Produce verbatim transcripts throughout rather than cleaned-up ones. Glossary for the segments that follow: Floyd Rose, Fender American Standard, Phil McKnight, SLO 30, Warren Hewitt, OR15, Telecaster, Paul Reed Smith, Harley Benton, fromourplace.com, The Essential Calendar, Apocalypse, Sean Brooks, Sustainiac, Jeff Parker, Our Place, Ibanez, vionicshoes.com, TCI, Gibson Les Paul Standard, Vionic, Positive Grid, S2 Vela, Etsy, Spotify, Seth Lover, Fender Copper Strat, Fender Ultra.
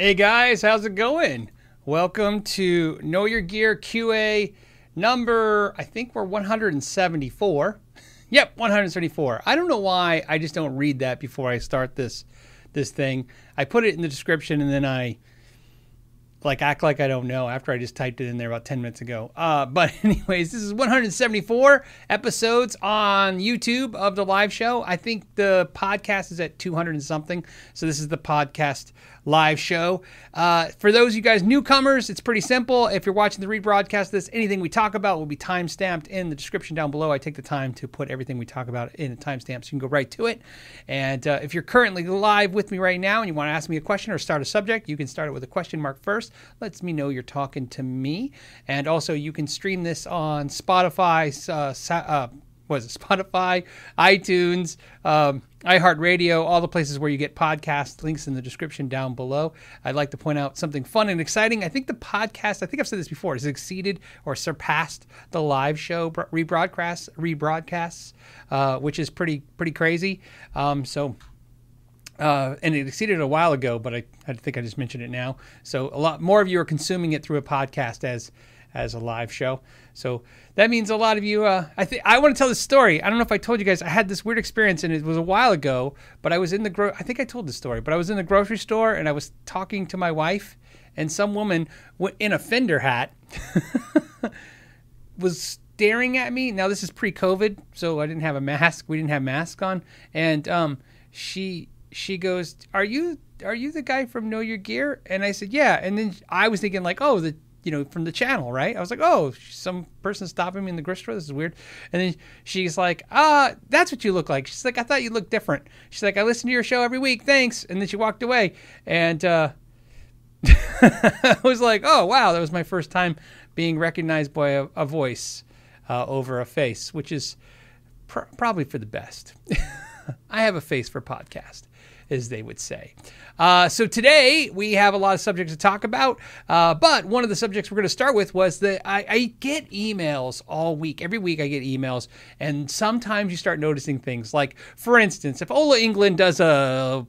Hey guys, how's it going? Welcome to Know Your Gear Q A number, I think we're one hundred seventy-four. Yep, one hundred seventy-four. I don't know why I just don't read that before I start this this thing. I put it in the description and then I like act like I don't know after I just typed it in there about ten minutes ago. Uh, but anyways, this is one hundred seventy-four episodes on YouTube of the live show. I think the podcast is at two hundred and something. So this is the podcast live show. Uh, for those of you guys newcomers, it's pretty simple. If you're watching the rebroadcast of this, anything we talk about will be timestamped in the description down below. I take the time to put everything we talk about in a timestamp so you can go right to it. And uh, if you're currently live with me right now and you want to ask me a question or start a subject, you can start it with a question mark first. Lets me know you're talking to me. And also you can stream this on Spotify, uh, uh, what is it? Spotify, iTunes, um, iHeartRadio, all the places where you get podcasts, links in the description down below. I'd like to point out something fun and exciting. I think the podcast, I think I've said this before, has exceeded or surpassed the live show rebroadcasts, rebroadcasts uh, which is pretty, pretty crazy. Um, so... Uh, and it exceeded a while ago, but I, I think I just mentioned it now. So a lot more of you are consuming it through a podcast as as a live show. So that means a lot of you, uh, I think I want to tell this story. I don't know if I told you guys, I had this weird experience and it was a while ago, but I was in the, gro- I think I told this story, but I was in the grocery store and I was talking to my wife and some woman w- in a Fender hat was staring at me. Now this is pre-COVID, so I didn't have a mask. We didn't have masks on. And um, she... She goes, are you are you the guy from Know Your Gear? And I said, yeah. And then I was thinking like, oh, the you know, from the channel, right? I was like, oh, some person stopping me in the grocery store. This is weird. And then she's like, ah, that's what you look like. She's like, I thought you looked different. She's like, I listen to your show every week. Thanks. And then she walked away. And uh, I was like, oh, wow. That was my first time being recognized by a, a voice uh, over a face, which is pr- probably for the best. I have a face for podcast, as they would say. Uh, so today we have a lot of subjects to talk about, uh, but one of the subjects we're going to start with was that I, I get emails all week. Every week I get emails, and sometimes you start noticing things. Like, for instance, if Ola England does a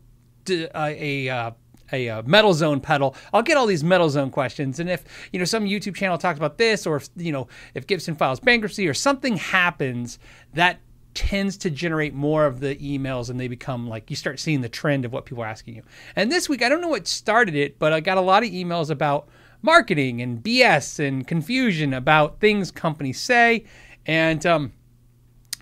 a, a A, a metal zone pedal, I'll get all these metal zone questions. And if, you know, some YouTube channel talks about this, or if, you know, if Gibson files bankruptcy or something happens, that tends to generate more of the emails, and they become like, you start seeing the trend of what people are asking you. And this week, I don't know what started it, but I got a lot of emails about marketing and B S and confusion about things companies say. And um,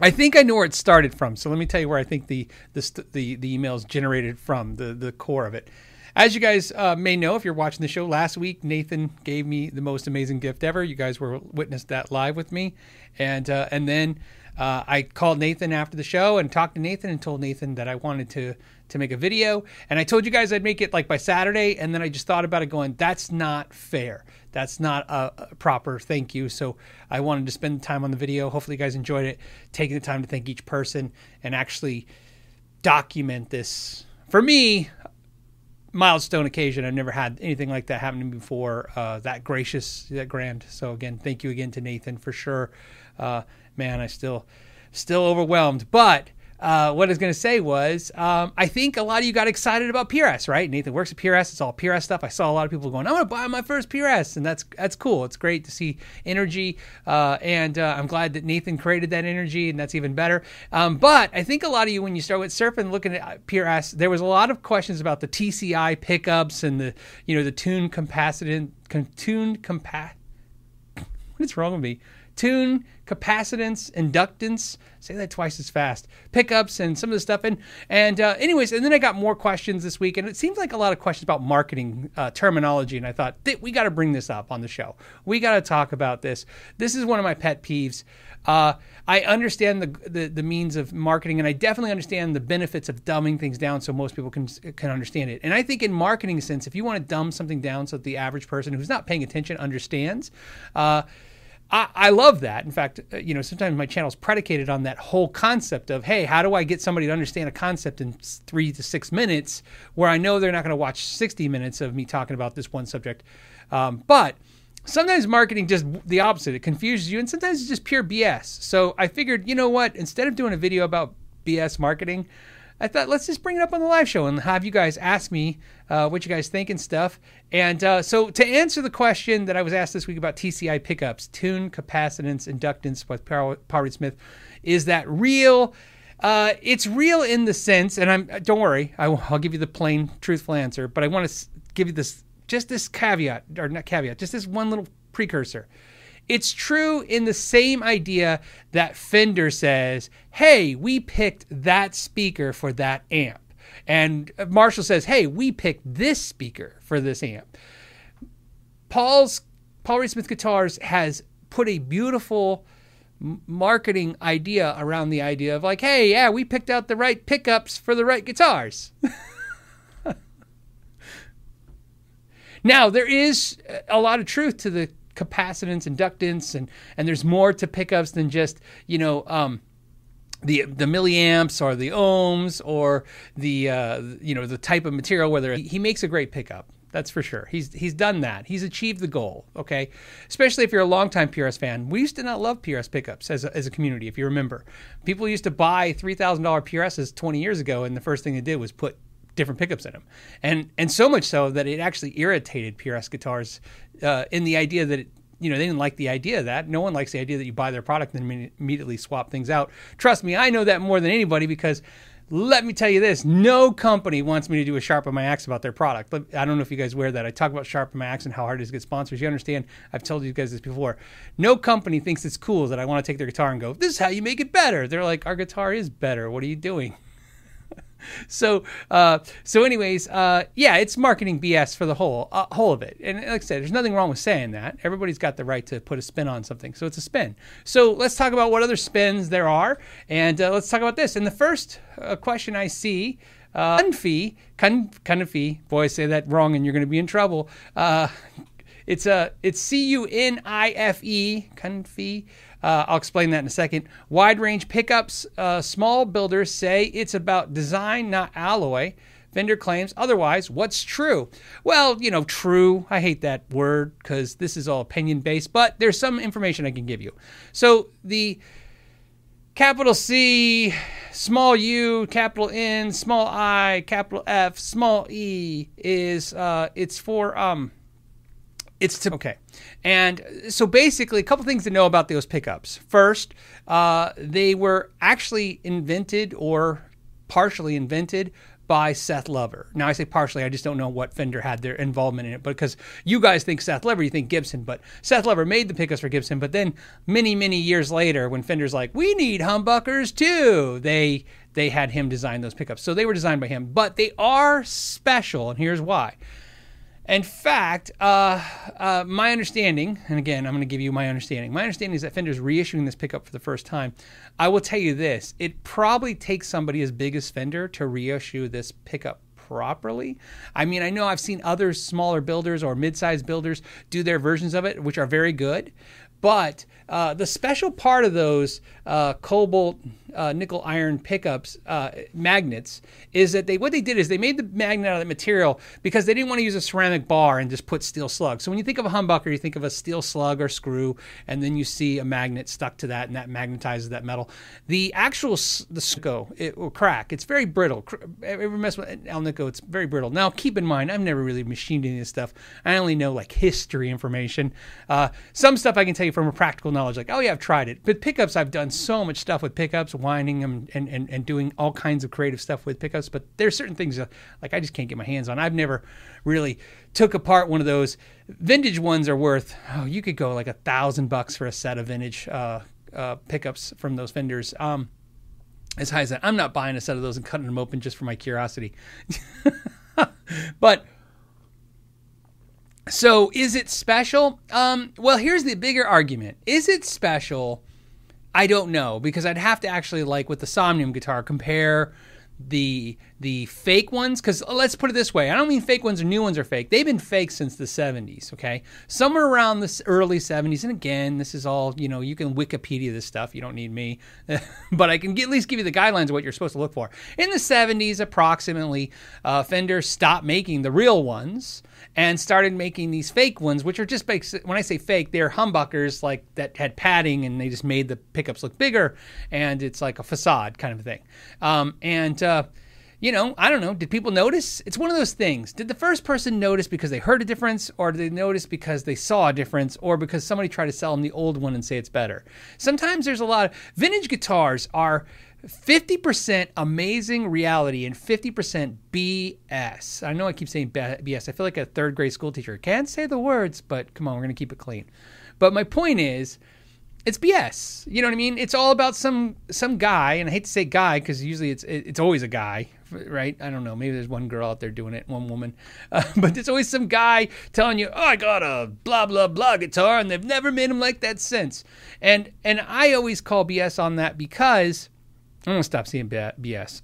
I think I know where it started from. So let me tell you where I think the the the, the emails generated from, the, the core of it. As you guys uh, may know, if you're watching the show, last week, Nathan gave me the most amazing gift ever. You guys were witnessed that live with me. And uh, and then... Uh, I called Nathan after the show and talked to Nathan and told Nathan that I wanted to to make a video. And I told you guys I'd make it like by Saturday. And then I just thought about it going, that's not fair. That's not a, a proper thank you. So I wanted to spend time on the video. Hopefully you guys enjoyed it, taking the time to thank each person and actually document this. For me, milestone occasion. I've never had anything like that happen to me before. Uh, that gracious, that grand. So again, thank you again to Nathan for sure. Uh, man, I still, still overwhelmed. But uh, what I was going to say was, um, I think a lot of you got excited about P R S, right? Nathan works at P R S. It's all P R S stuff. I saw a lot of people going, I want to buy my first P R S. And that's, that's cool. It's great to see energy. Uh, and uh, I'm glad that Nathan created that energy, and that's even better. Um, but I think a lot of you, when you start with surfing, looking at P R S, there was a lot of questions about the T C I pickups and the, you know, the tune capacitance, tune compa- what is wrong with me? Tune, capacitance, inductance, say that twice as fast, pickups and some of the stuff. And, and uh, anyways, and then I got more questions this week, and it seems like a lot of questions about marketing uh, terminology. And I thought, we got to bring this up on the show. We got to talk about this. This is one of my pet peeves. Uh, I understand the, the the means of marketing, and I definitely understand the benefits of dumbing things down so most people can can understand it. And I think in marketing sense, if you want to dumb something down so that the average person who's not paying attention understands, uh, I, I love that. In fact, you know, sometimes my channel is predicated on that whole concept of, hey, how do I get somebody to understand a concept in three to six minutes where I know they're not going to watch sixty minutes of me talking about this one subject. Um, but sometimes marketing just the opposite. It confuses you, and sometimes it's just pure B S. So I figured, you know what, instead of doing a video about B S marketing, I thought, let's just bring it up on the live show and have you guys ask me uh, what you guys think and stuff. And uh, so to answer the question that I was asked this week about T C I pickups, tune, capacitance, inductance by Paul Reed Smith, is that real? Uh, it's real in the sense, and I'm don't worry, I will, I'll give you the plain, truthful answer, but I want to give you this, just this caveat, or not caveat, just this one little precursor. It's true in the same idea that Fender says, hey, we picked that speaker for that amp. And Marshall says, hey, we picked this speaker for this amp. Paul's, Paul Reed Smith Guitars has put a beautiful marketing idea around the idea of like, hey, yeah, we picked out the right pickups for the right guitars. Now, there is a lot of truth to the capacitance, inductance, and and there's more to pickups than just, you know, um the the milliamps or the ohms or the uh you know, the type of material. Whether he makes a great pickup, that's for sure. He's he's done that. He's achieved the goal, okay? Especially if you're a longtime P R S fan. We used to not love P R S pickups as a, as a community, if you remember. People used to buy three thousand dollars P R Ss twenty years ago, and the first thing they did was put different pickups in them. And and so much so that it actually irritated P R S guitars uh, in the idea that, it, you know, they didn't like the idea of that. No one likes the idea that you buy their product and then immediately swap things out. Trust me, I know that more than anybody, because let me tell you this, no company wants me to do a Sharp on my axe about their product. I don't know if you guys wear that. I talk about Sharp on my axe and how hard it is to get sponsors. You understand, I've told you guys this before. No company thinks it's cool that I want to take their guitar and go, this is how you make it better. They're like, our guitar is better. What are you doing? So, uh, so anyways, uh, yeah, it's marketing B S for the whole, uh, whole of it. And like I said, there's nothing wrong with saying that. Everybody's got the right to put a spin on something. So it's a spin. So let's talk about what other spins there are. And uh, let's talk about this. And the first uh, question I see, uh, CuNiFe, CuNiFe, boy, I say that wrong and you're going to be in trouble. Uh, it's uh, it's C U N I F E, CuNiFe. Uh, I'll explain that in a second. Wide range pickups. Uh, small builders say it's about design, not alloy. Fender claims otherwise. What's true? Well, you know, true. I hate that word because this is all opinion based, but there's some information I can give you. So the capital C, small u, capital N, small I, capital F, small e is uh, it's for um. It's to, okay. And so basically, a couple things to know about those pickups. First, uh, they were actually invented or partially invented by Seth Lover. Now, I say partially, I just don't know what Fender had their involvement in it, because you guys think Seth Lover, you think Gibson, but Seth Lover made the pickups for Gibson. But then many, many years later, when Fender's like, we need humbuckers too, they they had him design those pickups. So they were designed by him, but they are special, and here's why. In fact, uh, uh, my understanding, and again, I'm going to give you my understanding. My understanding is that Fender's reissuing this pickup for the first time. I will tell you this. It probably takes somebody as big as Fender to reissue this pickup properly. I mean, I know I've seen other smaller builders or mid-sized builders do their versions of it, which are very good. But uh, the special part of those uh, cobalt uh, nickel iron pickups, uh, magnets, is that they what they did is they made the magnet out of that material because they didn't want to use a ceramic bar and just put steel slugs. So when you think of a humbucker, you think of a steel slug or screw, and then you see a magnet stuck to that, and that magnetizes that metal. The actual the sco it will crack. It's very brittle. Ever mess with Alnico? It's very brittle. Now keep in mind, I've never really machined any of this stuff. I only know like history information. Uh, some stuff I can tell you from a practical knowledge, like, oh yeah, I've tried it. But pickups, I've done so much stuff with pickups, winding them and, and, and doing all kinds of creative stuff with pickups. But there's certain things that, like, I just can't get my hands on. I've never really took apart one of those. Vintage ones are worth, oh, you could go like a thousand bucks for a set of vintage uh, uh, pickups from those vendors. Um, as high as that. I'm not buying a set of those and cutting them open just for my curiosity. But so is it special? Um, well, here's the bigger argument. Is it special? I don't know, because I'd have to actually, like with the Somnium guitar, compare the the fake ones, because let's put it this way. I don't mean fake ones or new ones are fake. They've been fake since the seventies, okay? Somewhere around the early seventies, and again, this is all, you know, you can Wikipedia this stuff. You don't need me. But I can get, at least give you the guidelines of what you're supposed to look for. In the seventies, approximately, uh, Fender stopped making the real ones and started making these fake ones, which are just, when I say fake, they're humbuckers like that had padding, and they just made the pickups look bigger, and it's like a facade kind of thing. Um, and uh, you know, I don't know, did people notice? It's one of those things. Did the first person notice because they heard a difference, or did they notice because they saw a difference, or because somebody tried to sell them the old one and say it's better? Sometimes there's a lot of... Vintage guitars are fifty percent amazing reality and fifty percent B S. I know I keep saying B S. I feel like a third grade school teacher. Can't say the words, but come on, we're going to keep it clean. But my point is... it's B S. You know what I mean? It's all about some some guy, and I hate to say guy because usually it's it's always a guy, right? I don't know. Maybe there's one girl out there doing it, one woman. Uh, but there's always some guy telling you, oh, I got a blah, blah, blah guitar, and they've never made them like that since. And, and I always call B S on that because I'm going to stop saying B S.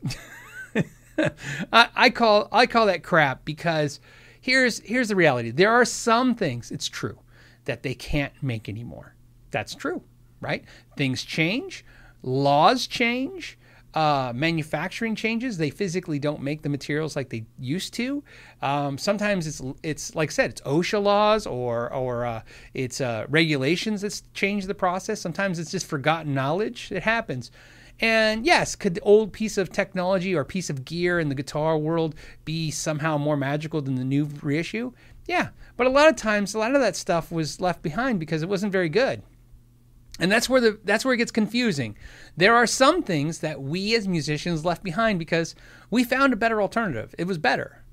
I, I, call, I call that crap because here's here's the reality. There are some things, it's true, that they can't make anymore. That's true. Right? Things change, laws change, uh, manufacturing changes. They physically don't make the materials like they used to. Um, sometimes it's, it's like I said, it's OSHA laws or, or uh, it's uh, regulations that change the process. Sometimes it's just forgotten knowledge. It happens. And yes, could the old piece of technology or piece of gear in the guitar world be somehow more magical than the new reissue? Yeah. But a lot of times, a lot of that stuff was left behind because it wasn't very good. And that's where the that's where it gets confusing. There are some things that we as musicians left behind because we found a better alternative. It was better,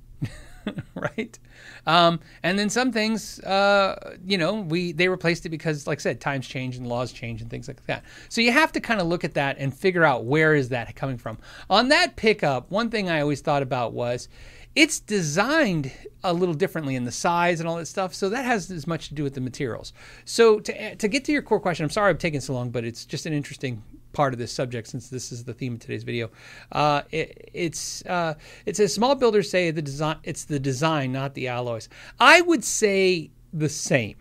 right? Um, and then some things, uh, you know, we they replaced it because, like I said, times change and laws change and things like that. So you have to kind of look at that and figure out where is that coming from. On that pickup, one thing I always thought about was it's designed a little differently in the size and all that stuff. So that has as much to do with the materials. So to, to get to your core question, I'm sorry I've taken so long, but it's just an interesting part of this subject since this is the theme of today's video. Uh, it, it's, uh, it says small builders say the design, it's the design, not the alloys. I would say the same.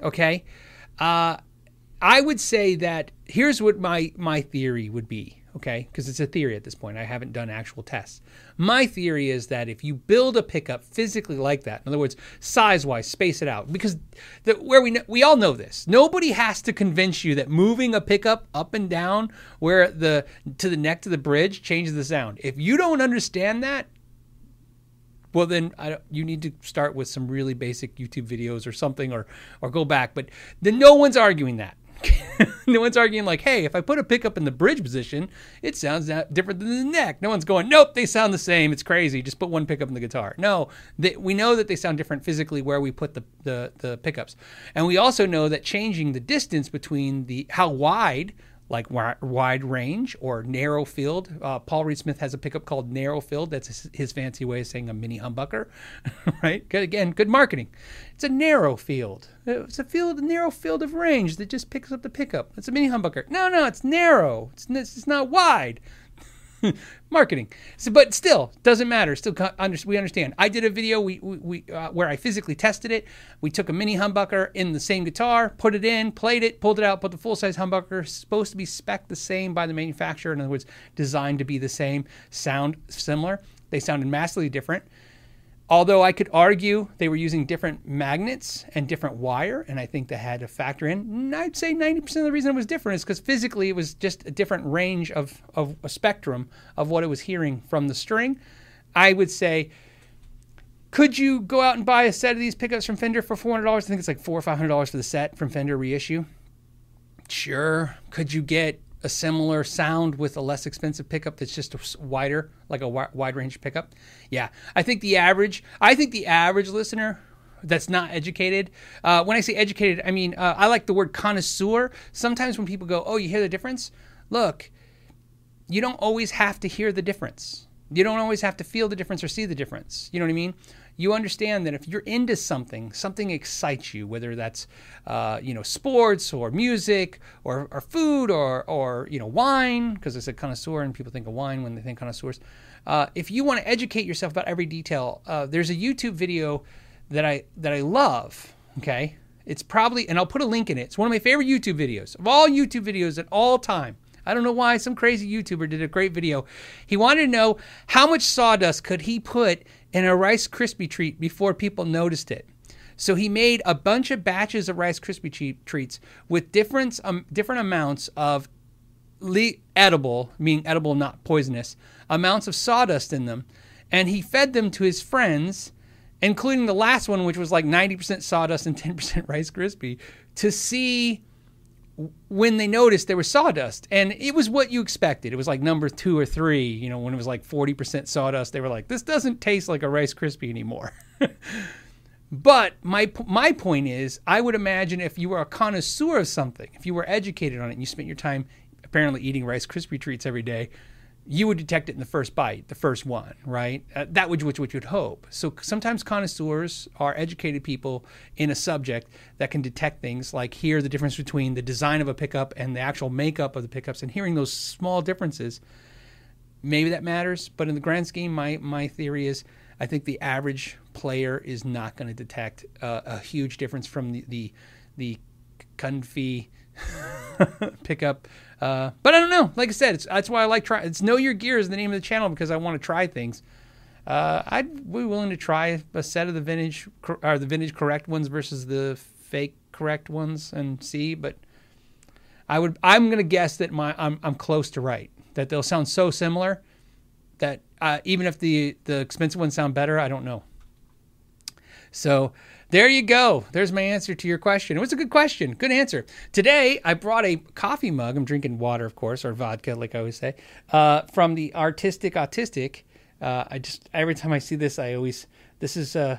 Okay. Uh, I would say that here's what my, my theory would be. Okay, because it's a theory at this point. I haven't done actual tests. My theory is that if you build a pickup physically like that, in other words, size-wise, space it out, because the, where we we all know this. Nobody has to convince you that moving a pickup up and down where the to the neck to the bridge changes the sound. If you don't understand that, well, then I don't, you need to start with some really basic YouTube videos or something, or or go back. But then no one's arguing that. No one's arguing like, hey, if I put a pickup in the bridge position, it sounds different than the neck. No one's going, nope, they sound the same. It's crazy. Just put one pickup in the guitar. No, they, we know that they sound different physically where we put the, the, the pickups. And we also know that changing the distance between the how wide, like wide range or narrow field. Uh, Paul Reed Smith has a pickup called narrow field. That's his, his fancy way of saying a mini humbucker, right? Good, again, good marketing. It's a narrow field. It's a field, a narrow field of range that just picks up the pickup. It's a mini humbucker. No, no, it's narrow. It's, it's not wide. Marketing. So, but still, doesn't matter. Still, we understand. I did a video we, we, we, uh, where I physically tested it. We took a mini humbucker in the same guitar, put it in, played it, pulled it out, put the full-size humbucker. Supposed to be spec'd the same by the manufacturer. In other words, designed to be the same, sound similar. They sounded massively different. Although I could argue they were using different magnets and different wire, and I think that had to factor in. I'd say ninety percent of the reason it was different is because physically it was just a different range of, of a spectrum of what it was hearing from the string. I would say, could you go out and buy a set of these pickups from Fender for four hundred dollars? I think it's like four hundred or five hundred dollars for the set from Fender reissue. Sure. Could you get a similar sound with a less expensive pickup that's just wider, like a wide range pickup? Yeah, I think the average, I think the average listener that's not educated, uh, when I say educated, I mean, uh, I like the word connoisseur. Sometimes when people go, oh, you hear the difference? Look, you don't always have to hear the difference. You don't always have to feel the difference or see the difference. You know what I mean? You understand that if you're into something, something excites you, whether that's, uh, you know, sports or music or, or food or, or, you know, wine, because I said connoisseur and people think of wine when they think connoisseurs. Uh, if you want to educate yourself about every detail, uh, there's a YouTube video that I, that I love. Okay. It's probably, and I'll put a link in it. It's one of my favorite YouTube videos of all YouTube videos at all time. I don't know why some crazy YouTuber did a great video. He wanted to know how much sawdust could he put in a Rice Krispie treat before people noticed it. So he made a bunch of batches of Rice Krispie treats with different, um, different amounts of edible, meaning edible, not poisonous, amounts of sawdust in them. And he fed them to his friends, including the last one, which was like ninety percent sawdust and ten percent Rice Krispie, to see when they noticed there was sawdust. And it was what you expected. It was like number two or three, you know, when it was like forty percent sawdust, they were like, this doesn't taste like a Rice Krispie anymore. But my my point is, I would imagine if you were a connoisseur of something, if you were educated on it and you spent your time apparently eating Rice Krispie treats every day, you would detect it in the first bite, the first one, right? Uh, that would which what you'd hope. So sometimes connoisseurs are educated people in a subject that can detect things, like hear the difference between the design of a pickup and the actual makeup of the pickups, and hearing those small differences. Maybe that matters, but in the grand scheme, my my theory is I think the average player is not going to detect uh, a huge difference from the the, the CuNiFe pickup. Uh, but I don't know. Like I said, it's, that's why I like try. It's Know Your Gear is the name of the channel because I want to try things. Uh, I'd be willing to try a set of the vintage or the vintage correct ones versus the fake correct ones and see. But I would. I'm going to guess that my I'm I'm close to right. That they'll sound so similar that uh, even if the the expensive ones sound better, I don't know. So there you go. There's my answer to your question. It was a good question. Good answer. Today, I brought a coffee mug. I'm drinking water, of course, or vodka, like I always say, uh, from the Artistic Autistic. Uh, I just, every time I see this, I always, this is, uh,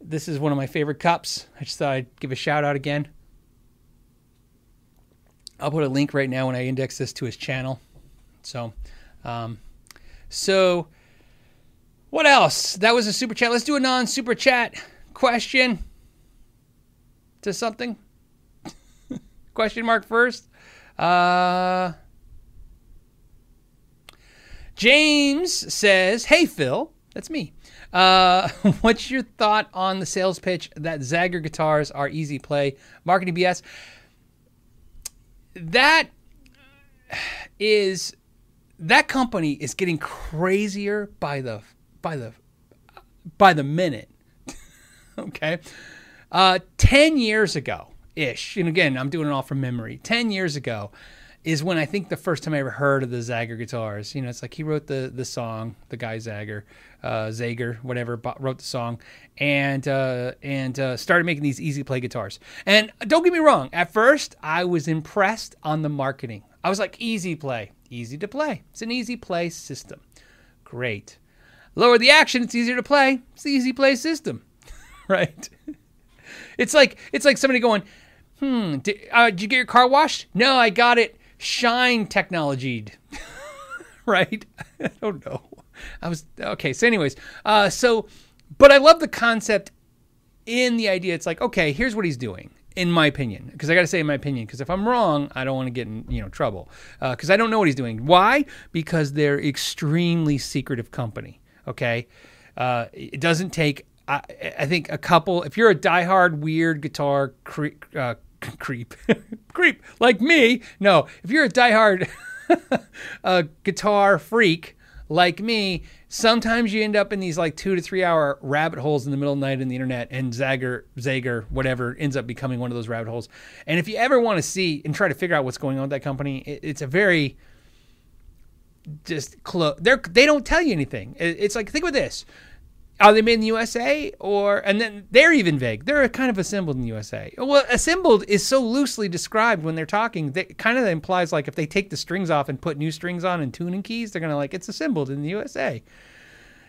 this is one of my favorite cups. I just thought I'd give a shout out again. I'll put a link right now when I index this to his channel. So, um, so what else? That was a super chat. Let's do a non-super chat question to something. Question mark first. Uh, James says, hey, Phil, that's me. Uh, what's your thought on the sales pitch that Zager guitars are easy play? Marketing B S. That is, that company is getting crazier by the by the by the minute. Okay. Uh, ten years ago ish. And again, I'm doing it all from memory. ten years ago is when I think the first time I ever heard of the Zager guitars, you know, it's like he wrote the, the song, the guy Zager, uh, Zager, whatever, wrote the song and, uh, and, uh, started making these easy play guitars. And don't get me wrong. At first I was impressed on the marketing. I was like, easy play, easy to play. It's an easy play system. Great. Lower the action. It's easier to play. It's the easy play system. Right? It's like it's like somebody going, hmm, did, uh, did you get your car washed? No, I got it shine technologied. Right? I don't know. I was, okay, so anyways. Uh, so, but I love the concept in the idea. It's like, okay, here's what he's doing, in my opinion. Because I got to say in my opinion, because if I'm wrong, I don't want to get in you know trouble. Because uh, I don't know what he's doing. Why? Because they're extremely secretive company, okay? Uh, it doesn't take... I, I think a couple, if you're a diehard weird guitar cre uh, creep, creep like me, no, if you're a diehard uh, guitar freak like me, sometimes you end up in these like two to three hour rabbit holes in the middle of the night in the internet, and Zager, Zager, whatever, ends up becoming one of those rabbit holes. And if you ever want to see and try to figure out what's going on with that company, it, it's a very... just close. They're, they don't tell you anything. It, it's like, think about this. Are they made in the U S A? Or, and then they're even vague. They're kind of assembled in the U S A. Well, assembled is so loosely described when they're talking that kind of implies like if they take the strings off and put new strings on and tuning keys, they're going to like, it's assembled in the U S A.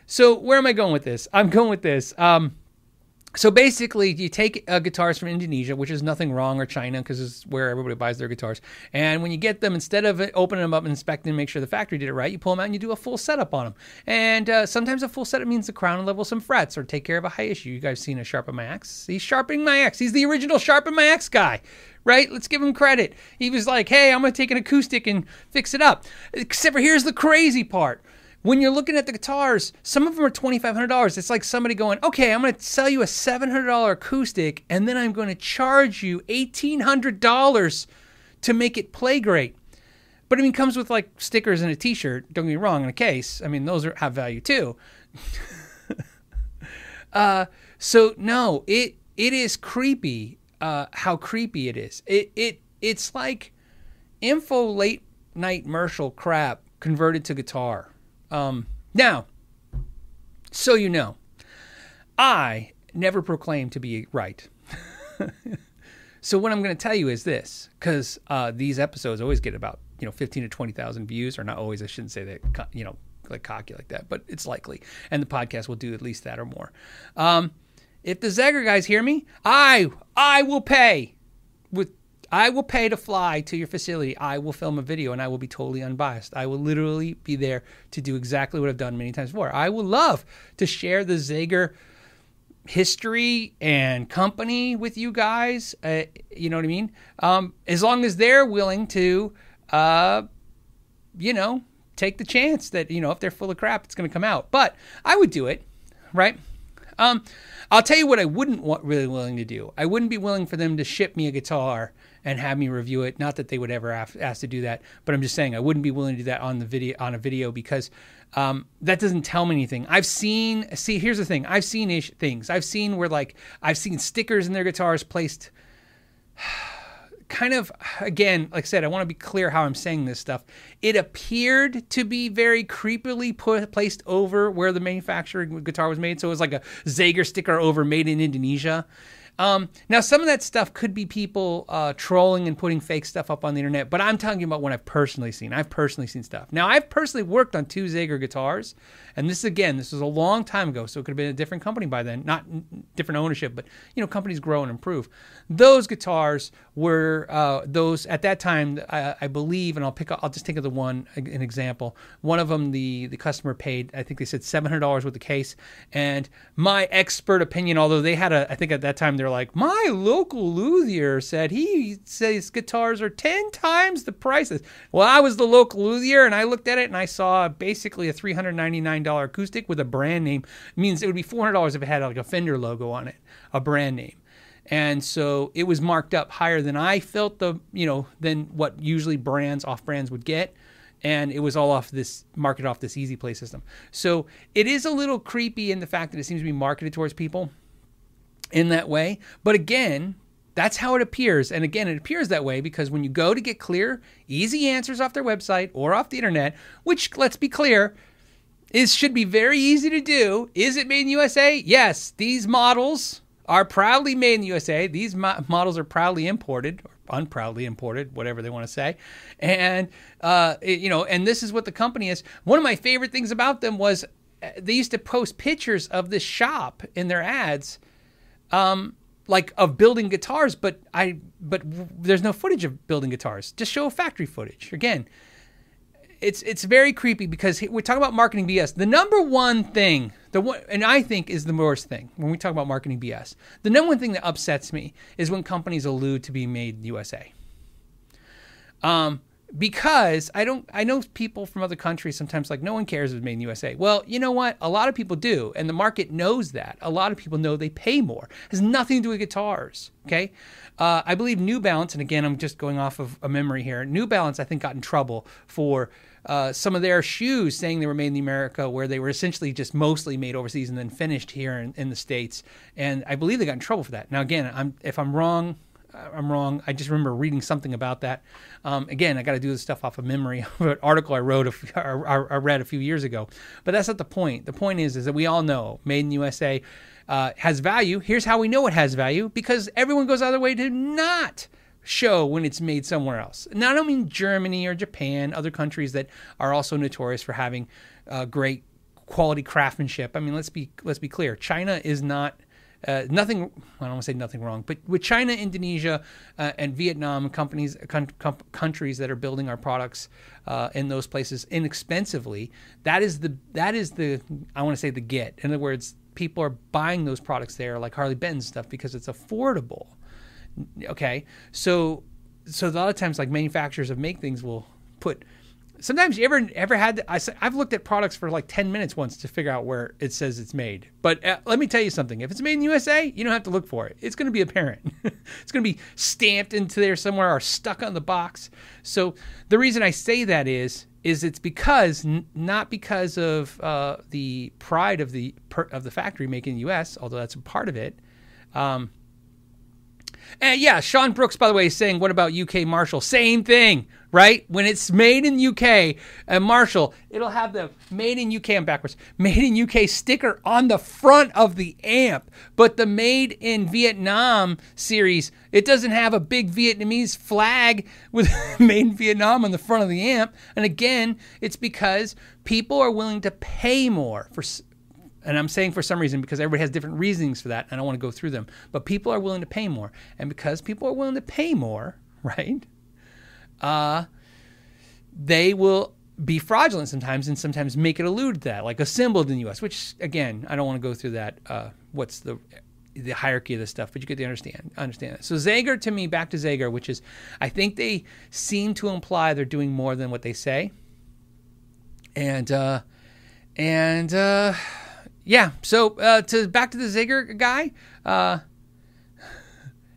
So where am I going with this? I'm going with this. Um, so basically you take uh, guitars from Indonesia, which is nothing wrong, or China, because it's where everybody buys their guitars. And when you get them, instead of opening them up and inspecting and make sure the factory did it right, you pull them out and you do a full setup on them. And uh, sometimes a full setup means the crown and level some frets or take care of a high issue. You guys seen a Sharpen My Axe? He's sharpening my axe. He's the original Sharpen My Axe guy, right? Let's give him credit. He was like, hey, I'm going to take an acoustic and fix it up. Except for here's the crazy part. When you're looking at the guitars, some of them are twenty-five hundred dollars. It's like somebody going, okay, I'm going to sell you a seven hundred dollar acoustic, and then I'm going to charge you eighteen hundred dollars to make it play great. But I mean, it comes with like stickers and a t-shirt, don't get me wrong, and a case. I mean, those are, have value too. uh, so no, it it is creepy uh, how creepy it is. It, it It's like info late late-night Marshall crap converted to guitar. Um, now, so you know, I never proclaimed to be right. So what I'm going to tell you is this, because uh, these episodes always get about, you know, fifteen to twenty thousand views, or not always, I shouldn't say that, you know, like cocky like that, but it's likely. And the podcast will do at least that or more. Um, if the Zager guys hear me, I, I will pay with, I will pay to fly to your facility. I will film a video and I will be totally unbiased. I will literally be there to do exactly what I've done many times before. I will love to share the Zager history and company with you guys. Uh, you know what I mean? Um, as long as they're willing to, uh, you know, take the chance that, you know, if they're full of crap, it's going to come out. But I would do it, right? Um, I'll tell you what I wouldn't want, really willing to do. I wouldn't be willing for them to ship me a guitar and have me review it. Not that they would ever ask to do that, but I'm just saying I wouldn't be willing to do that on the video, on a video, because um, that doesn't tell me anything. I've seen, see, here's the thing. I've seen ish things. I've seen where, like, I've seen stickers in their guitars placed kind of, again, like I said, I want to be clear how I'm saying this stuff. It appeared to be very creepily put, placed over where the manufacturing guitar was made. So it was like a Zager sticker over made in Indonesia. Um, now, some of that stuff could be people uh, trolling and putting fake stuff up on the internet, but I'm talking about what I've personally seen. I've personally seen stuff. Now, I've personally worked on two Zager guitars, and this, again, this was a long time ago, so it could have been a different company by then, not different ownership, but, you know, companies grow and improve. Those guitars were uh, those, at that time, I, I believe, and I'll pick, I'll just think of the one, an example. One of them, the, the customer paid, I think they said seven hundred dollars with the case, and my expert opinion, although they had a, I think at that time, they're like, my local luthier said he says guitars are ten times the prices. Well, I was the local luthier, and I looked at it, and I saw basically a three hundred ninety-nine dollars acoustic with a brand name. It means it would be four hundred dollars if it had like a Fender logo on it, a brand name. And so it was marked up higher than I felt the, you know, than what usually brands, off brands would get. And it was all off this, marketed off this Easy Play system. So it is a little creepy in the fact that it seems to be marketed towards people in that way. But again, that's how it appears. And again, it appears that way because when you go to get clear, easy answers off their website or off the internet, which, let's be clear, is should be very easy to do. Is it made in the U S A? Yes. These models are proudly made in the U S A. These mo- models are proudly imported, or unproudly imported, whatever they want to say. And, uh, it, you know, and this is what the company is. One of my favorite things about them was they used to post pictures of this shop in their ads, Um, like of building guitars, but I, but there's no footage of building guitars. Just show factory footage. Again, it's, it's very creepy because we're talking about marketing B S. The number one thing, the one, and I think is the worst thing when we talk about marketing B S, the number one thing that upsets me is when companies allude to be made in the U S A. Um, Because I don't, I know people from other countries sometimes like, no one cares if it's made in the U S A. Well, you know what? A lot of people do, and the market knows that. A lot of people know they pay more. It has nothing to do with guitars, okay? Uh, I believe New Balance, and again, I'm just going off of a memory here. New Balance, I think, got in trouble for uh, some of their shoes saying they were made in America, where they were essentially just mostly made overseas and then finished here in, in the States. And I believe they got in trouble for that. Now, again, I'm, if I'm wrong, I'm wrong. I just remember reading something about that. Um, again, I got to do this stuff off of memory of an article I wrote, a, or, or read a few years ago. But that's not the point. The point is, is that we all know made in the U S A uh, has value. Here's how we know it has value, because everyone goes out of their way to not show when it's made somewhere else. Now, I don't mean Germany or Japan, other countries that are also notorious for having uh, great quality craftsmanship. I mean, let's be let's be clear. China is not. Uh, nothing, I don't want to say nothing wrong, but with China, Indonesia, uh, and Vietnam, companies, com- com- countries that are building our products uh, in those places inexpensively, that is the, that is the, I want to say the get. In other words, people are buying those products there, like Harley Benton stuff, because it's affordable. Okay, so so a lot of times, like manufacturers of make things will put. Sometimes you ever ever had to, I, I've looked at products for like ten minutes once to figure out where it says it's made. But uh, let me tell you something. If it's made in the U S A, you don't have to look for it. It's going to be apparent. It's going to be stamped into there somewhere or stuck on the box. So the reason I say that is is it's because n- not because of uh, the pride of the per, of the factory making in the U S, although that's a part of it. Um, And yeah, Sean Brooks, by the way, is saying, what about U K Marshall? Same thing, right? When it's made in U K and Marshall, it'll have the made in U K, I'm backwards, made in U K sticker on the front of the amp. But the made in Vietnam series, it doesn't have a big Vietnamese flag with made in Vietnam on the front of the amp. And again, it's because people are willing to pay more for, and I'm saying for some reason because everybody has different reasonings for that, and I don't want to go through them, but people are willing to pay more. And because people are willing to pay more, right, uh, they will be fraudulent sometimes and sometimes make it allude to that, like assembled in the U S, which, again, I don't want to go through that, uh, what's the the hierarchy of this stuff, but you get to understand, understand that. So Zager, to me, back to Zager, which is I think they seem to imply they're doing more than what they say. And, uh, and, uh, yeah. So, uh, to back to the Zager guy, uh,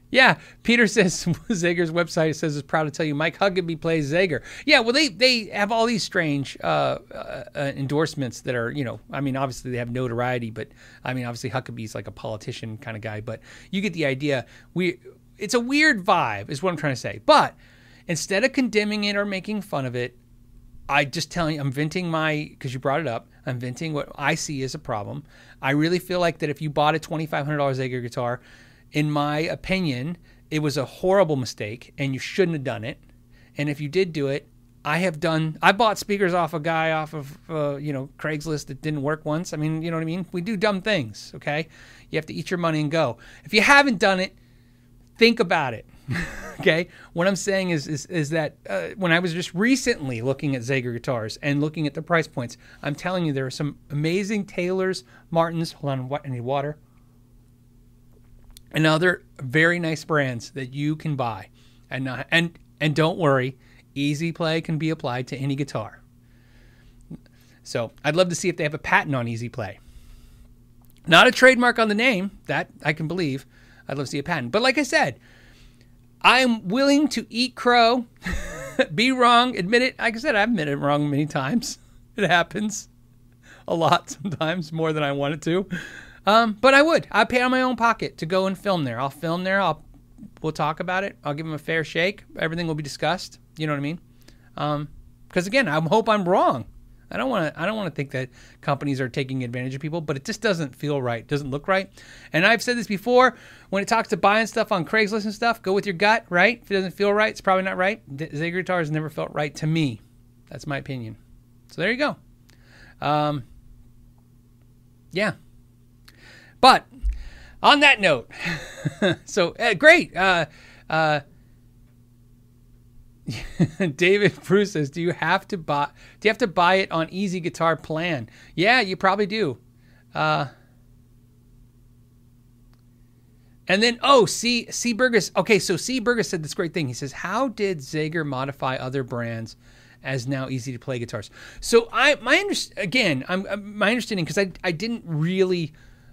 yeah. Peter says Zager's website says is proud to tell you Mike Huckabee plays Zager. Yeah. Well, they, they have all these strange, uh, uh, endorsements that are, you know, I mean, obviously they have notoriety, but I mean, obviously Huckabee's like a politician kind of guy, but you get the idea. We, it's a weird vibe is what I'm trying to say, but instead of condemning it or making fun of it, I just telling you, I'm venting my, because you brought it up, I'm venting what I see as a problem. I really feel like that if you bought a twenty-five hundred dollar Zager guitar, in my opinion, it was a horrible mistake and you shouldn't have done it. And if you did do it, I have done, I bought speakers off a guy off of, uh, you know, Craigslist that didn't work once. I mean, you know what I mean? We do dumb things, okay? You have to eat your money and go. If you haven't done it, think about it. Okay. What I'm saying is, is, is that uh, when I was just recently looking at Zager guitars and looking at the price points, I'm telling you, there are some amazing Taylors, Martins, hold on, what, I need water, and other very nice brands that you can buy. And not, and, and don't worry, Easy Play can be applied to any guitar. So I'd love to see if they have a patent on Easy Play, not a trademark on the name, that I can believe. I'd love to see a patent. But like I said, I'm willing to eat crow, be wrong, admit it. Like I said, I've admitted wrong many times. It happens a lot sometimes, more than I wanted to. Um, but I would. I pay out of my own pocket to go and film there. I'll film there. I'll we'll talk about it. I'll give them a fair shake. Everything will be discussed. You know what I mean? Um, because again, I hope I'm wrong. I don't want to. I don't want to think that companies are taking advantage of people, but it just doesn't feel right. Doesn't look right. And I've said this before. When it talks to buying stuff on Craigslist and stuff, go with your gut, right? If it doesn't feel right, it's probably not right. Zager guitars never felt right to me. That's my opinion. So there you go. Um, yeah. But on that note, so uh, great. Uh, uh, David Bruce says, do you have to buy do you have to buy it on Easy Guitar Plan? Yeah, you probably do. Uh and then oh C C Burgess. Okay, so C Burgess said this great thing. He says, how did Zager modify other brands as now easy to play guitars? So I my under, again, I'm, I'm my understanding, because I I didn't really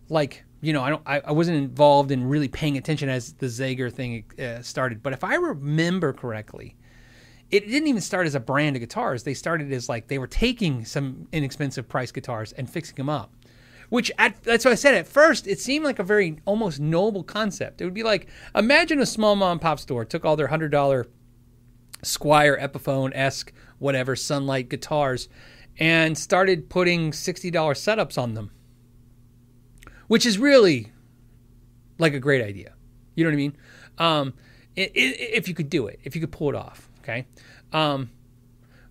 like You know, I don't. I, I wasn't involved in really paying attention as the Zager thing uh, started. But if I remember correctly, it didn't even start as a brand of guitars. They started as like they were taking some inexpensive price guitars and fixing them up. Which at, that's what I said. At first, it seemed like a very almost noble concept. It would be like, imagine a small mom and pop store took all their hundred dollar Squire Epiphone-esque whatever Sunlight guitars and started putting sixty dollar setups on them. Which is really like a great idea. You know what I mean? Um, it, it, if you could do it, if you could pull it off, okay? Um,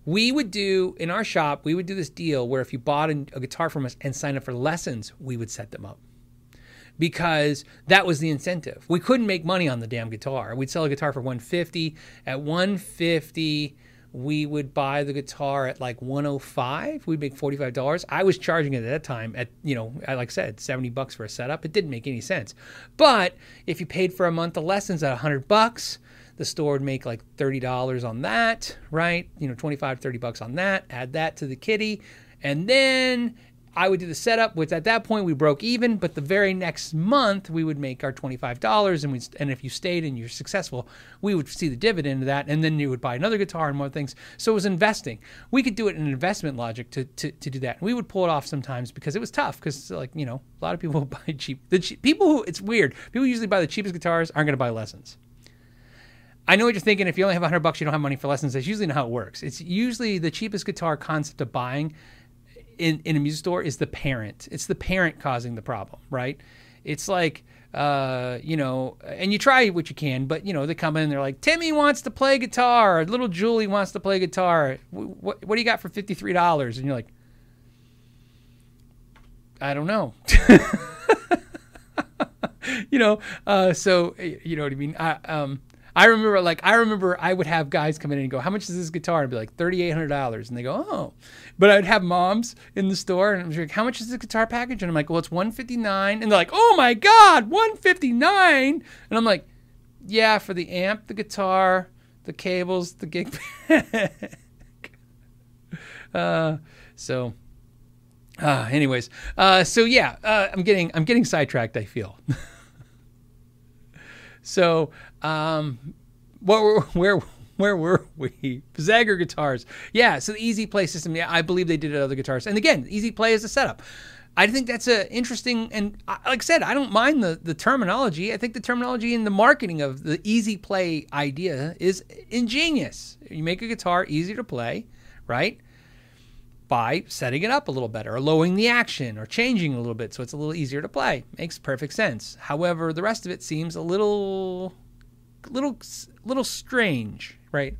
we would do, in our shop, we would do this deal where if you bought a, a guitar from us and signed up for lessons, we would set them up. Because that was the incentive. We couldn't make money on the damn guitar. We'd sell a guitar for one hundred fifty dollars. At one hundred fifty dollars, we would buy the guitar at like one hundred five dollars. We'd make forty-five dollars. I was charging it at that time at, you know, like I said, seventy bucks for a setup. It didn't make any sense. But if you paid for a month of lessons at one hundred bucks, the store would make like thirty dollars on that, right? You know, twenty-five, thirty bucks on that. Add that to the kitty. And then I would do the setup, which at that point we broke even, but the very next month we would make our twenty-five dollars, and we and if you stayed and you're successful, we would see the dividend of that, and then you would buy another guitar and more things. So it was investing. We could do it in investment logic to to, to do that. And we would pull it off sometimes because it was tough, because like, you know, a lot of people buy cheap. The cheap, people who, it's weird. People usually buy the cheapest guitars aren't going to buy lessons. I know what you're thinking. If you only have a hundred bucks, you don't have money for lessons. That's usually not how it works. It's usually the cheapest guitar concept of buying in, in a music store is the parent. It's the parent causing the problem, right? It's like, uh, you know, and you try what you can, but, you know, they come in and they're like, Timmy wants to play guitar. Or, little Julie wants to play guitar. What, what do you got for fifty-three dollars? And you're like, I don't know. You know, uh, so, you know what I mean? I, um, I remember, like, I remember I would have guys come in and go, how much is this guitar? And I'd be like, thirty-eight hundred dollars. And they go, oh. But I'd have moms in the store, and I'm like, how much is the guitar package? And I'm like, well, it's one fifty-nine. And they're like, oh, my God, one fifty-nine. And I'm like, yeah, for the amp, the guitar, the cables, the gig pack. uh, so, uh, anyways. Uh, so, yeah, uh, I'm getting, I'm getting sidetracked, I feel. So, um, what were, where, where were we? Zager guitars. Yeah. So the easy play system. Yeah. I believe they did it at other guitars. And again, easy play is a setup. I think that's a interesting, and like I said, I don't mind the, the terminology. I think the terminology and the marketing of the easy play idea is ingenious. You make a guitar easier to play, right? By setting it up a little better, or lowering the action, or changing a little bit so it's a little easier to play. Makes perfect sense. However, the rest of it seems a little, little, little strange, right?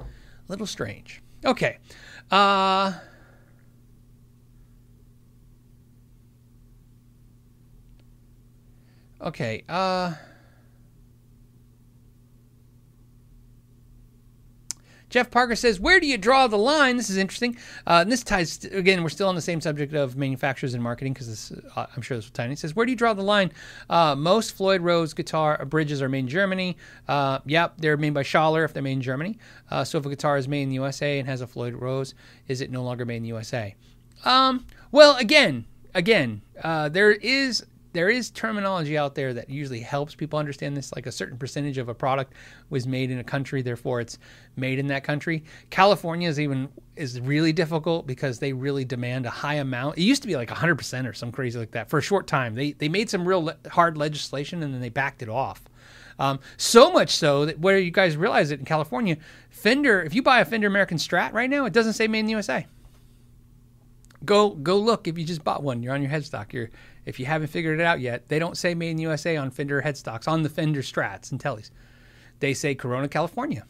A little strange. Okay. Uh, okay. Uh, Jeff Parker says, where do you draw the line? This is interesting. Uh, and this ties, to, again, we're still on the same subject of manufacturers and marketing, because uh, I'm sure this will tie in. He says, where do you draw the line? Uh, most Floyd Rose guitar bridges are made in Germany. Uh, yep, they're made by Schaller if they're made in Germany. Uh, so if a guitar is made in the U S A and has a Floyd Rose, is it no longer made in the U S A? Um, well, again, again, uh, there is... There is terminology out there that usually helps people understand this, like a certain percentage of a product was made in a country, therefore it's made in that country. California is even is really difficult because they really demand a high amount. It used to be like one hundred percent or some crazy like that for a short time. They they made some real le- hard legislation, and then they backed it off. Um, so much so that where you guys realize it in California, Fender, if you buy a Fender American Strat right now, it doesn't say made in the U S A. Go go look if you just bought one. You're on your headstock. You're if you haven't figured it out yet, they don't say made in the U S A on Fender headstocks, on the Fender Strats and Tellys. They say Corona, California.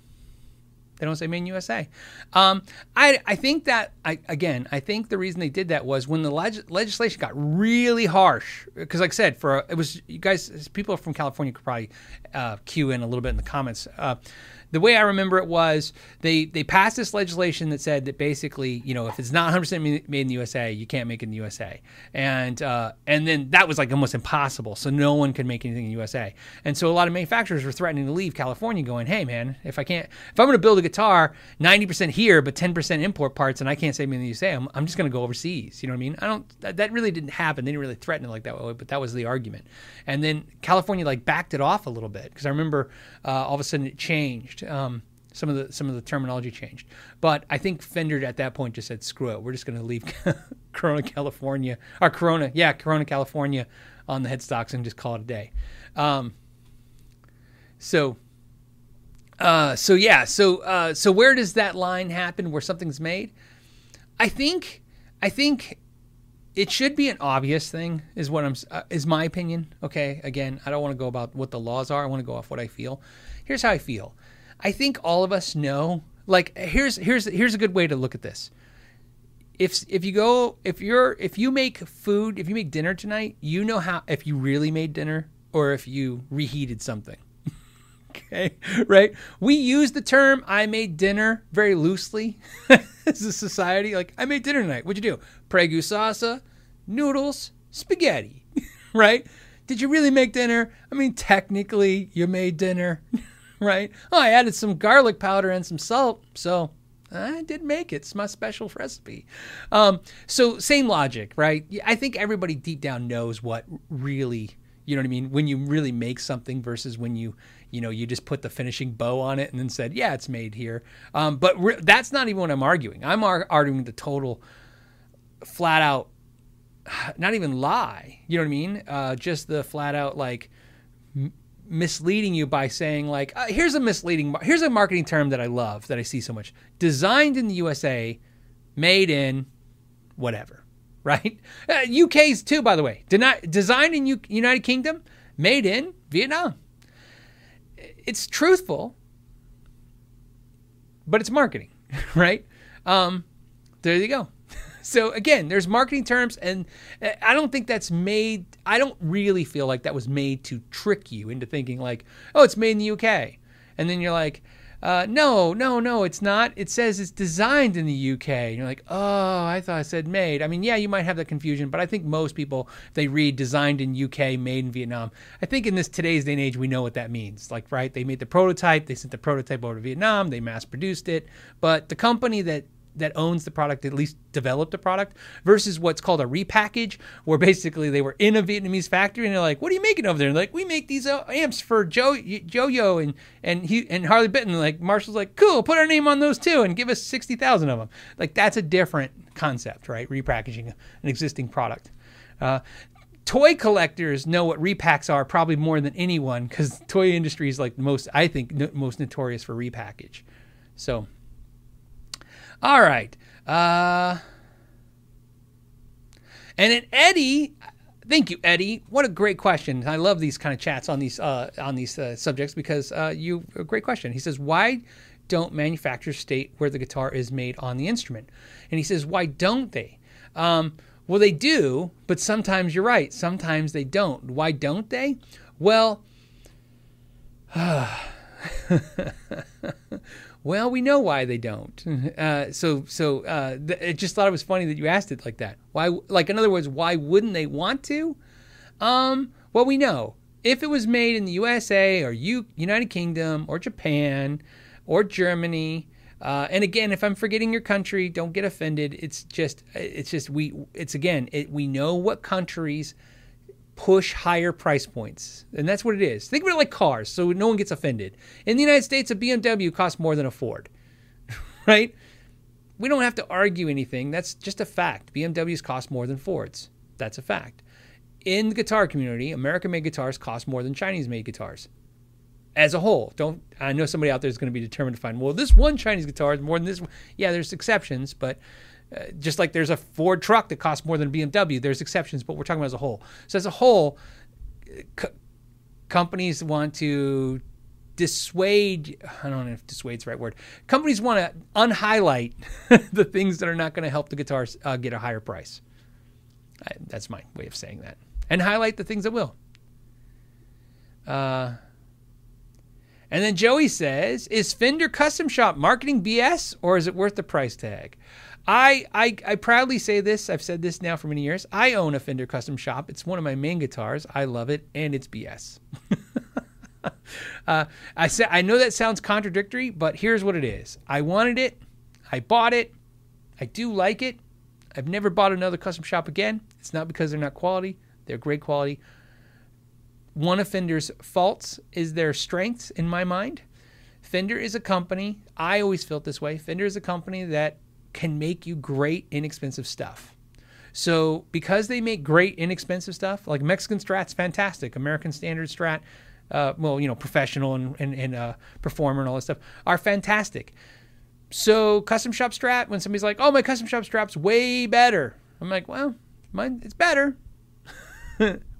They don't say made in U S A. Um, I I think that I again I think the reason they did that was when the leg- legislation got really harsh, because like I said, for a, it was you guys people from California could probably uh, cue in a little bit in the comments. Uh, The way I remember it was they, they passed this legislation that said that basically, you know, if it's not one hundred percent made in the U S A, you can't make it in the U S A. And uh, and then that was like almost impossible. So no one could make anything in the U S A. And so a lot of manufacturers were threatening to leave California going, hey, man, if I can't, if I'm going to build a guitar ninety percent here, but ten percent import parts, and I can't say made in the U S A, I'm, I'm just going to go overseas. You know what I mean? I don't, that, that really didn't happen. They didn't really threaten it like that way, but that was the argument. And then California like backed it off a little bit because I remember uh, all of a sudden it changed. Um, some of the some of the terminology changed, but I think Fender at that point just said, "Screw it, we're just going to leave Corona California or Corona, yeah, Corona California on the headstocks and just call it a day." Um, so, uh, so yeah, so uh, so where does that line happen where something's made? I think I think it should be an obvious thing, is what I'm uh, is my opinion. Okay, again, I don't want to go about what the laws are. I want to go off what I feel. Here's how I feel. I think all of us know, like, here's, here's, here's a good way to look at this. If, if you go, if you're, if you make food, if you make dinner tonight, you know how, if you really made dinner or if you reheated something, okay. Right. We use the term, I made dinner very loosely as a society. Like, I made dinner tonight. What'd you do? Prego salsa, noodles, spaghetti, right? Did you really make dinner? I mean, technically you made dinner. Right? Oh, I added some garlic powder and some salt, so I did make it. It's my special recipe. Um, so same logic, right? I think everybody deep down knows what really, you know what I mean? When you really make something versus when you, you know, you just put the finishing bow on it and then said, yeah, it's made here. Um, but re- that's not even what I'm arguing. I'm ar- arguing the total flat out, not even lie. You know what I mean? Uh, just the flat out like m- misleading you by saying like, uh, here's a misleading, mar- here's a marketing term that I love that I see so much. Designed in the U S A, made in whatever, right? Uh, U K's too, by the way. Deni- designed in U- United Kingdom, made in Vietnam. It's truthful, but it's marketing, right? Um, there you go. So again, there's marketing terms, and I don't think that's made, I don't really feel like that was made to trick you into thinking like, oh, it's made in the U K. And then you're like, uh, no, no, no, it's not. It says it's designed in the U K. And you're like, oh, I thought it said made. I mean, yeah, you might have that confusion, but I think most people, if they read designed in U K, made in Vietnam, I think in this today's day and age, we know what that means. Like, right, they made the prototype, they sent the prototype over to Vietnam, they mass produced it, but the company that that owns the product, at least developed the product, versus what's called a repackage, where basically they were in a Vietnamese factory and they're like, what are you making over there? And like, we make these amps for Jo- Joyo and and he and Harley Benton. And like Marshall's like, cool, put our name on those too and give us sixty thousand of them. Like, that's a different concept, right? Repackaging an existing product. Uh, toy collectors know what repacks are probably more than anyone, because the toy industry is like the most, I think, no, most notorious for repackage. So... all right. Uh, and then Eddie, thank you, Eddie. What a great question. I love these kind of chats on these uh, on these uh, subjects because uh, you, a great question. He says, why don't manufacturers state where the guitar is made on the instrument? And he says, why don't they? Um, well, they do, but sometimes you're right. Sometimes they don't. Why don't they? Well, uh, well, we know why they don't. Uh, so, so uh, th- I just thought it was funny that you asked it like that. Why? Like, in other words, why wouldn't they want to? Um, well, we know if it was made in the U S A or U- United Kingdom or Japan or Germany. Uh, and again, if I'm forgetting your country, don't get offended. It's just, it's just we. It's again, it, we know what countries push higher price points. And that's what it is. Think of it like cars, so no one gets offended. In the United States, a B M W costs more than a Ford, right? We don't have to argue anything. That's just a fact. B M Ws cost more than Fords. That's a fact. In the guitar community, American-made guitars cost more than Chinese-made guitars. As a whole, don't, I know somebody out there is going to be determined to find, well, this one Chinese guitar is more than this one. Yeah, there's exceptions, but... Uh, just like there's a Ford truck that costs more than a B M W, there's exceptions, but we're talking about as a whole. So as a whole, co- companies want to dissuade, I don't know if dissuade's the right word. Companies want to unhighlight the things that are not going to help the guitars uh, get a higher price. I, that's my way of saying that. And highlight the things that will. Uh, and then Joey says, is Fender Custom Shop marketing B S or is it worth the price tag? I, I I proudly say this. I've said this now for many years. I own a Fender Custom Shop. It's one of my main guitars. I love it, and it's B S. uh, I say, I know that sounds contradictory, but here's what it is. I wanted it. I bought it. I do like it. I've never bought another Custom Shop again. It's not because they're not quality. They're great quality. One of Fender's faults is their strengths, in my mind. Fender is a company. I always felt this way. Fender is a company that can make you great, inexpensive stuff. So because they make great, inexpensive stuff, like Mexican Strat's fantastic, American Standard Strat, uh, well, you know, Professional and, and, and uh, Performer and all that stuff are fantastic. So Custom Shop Strat, when somebody's like, oh, my Custom Shop Strat's way better. I'm like, well, mine, it's better.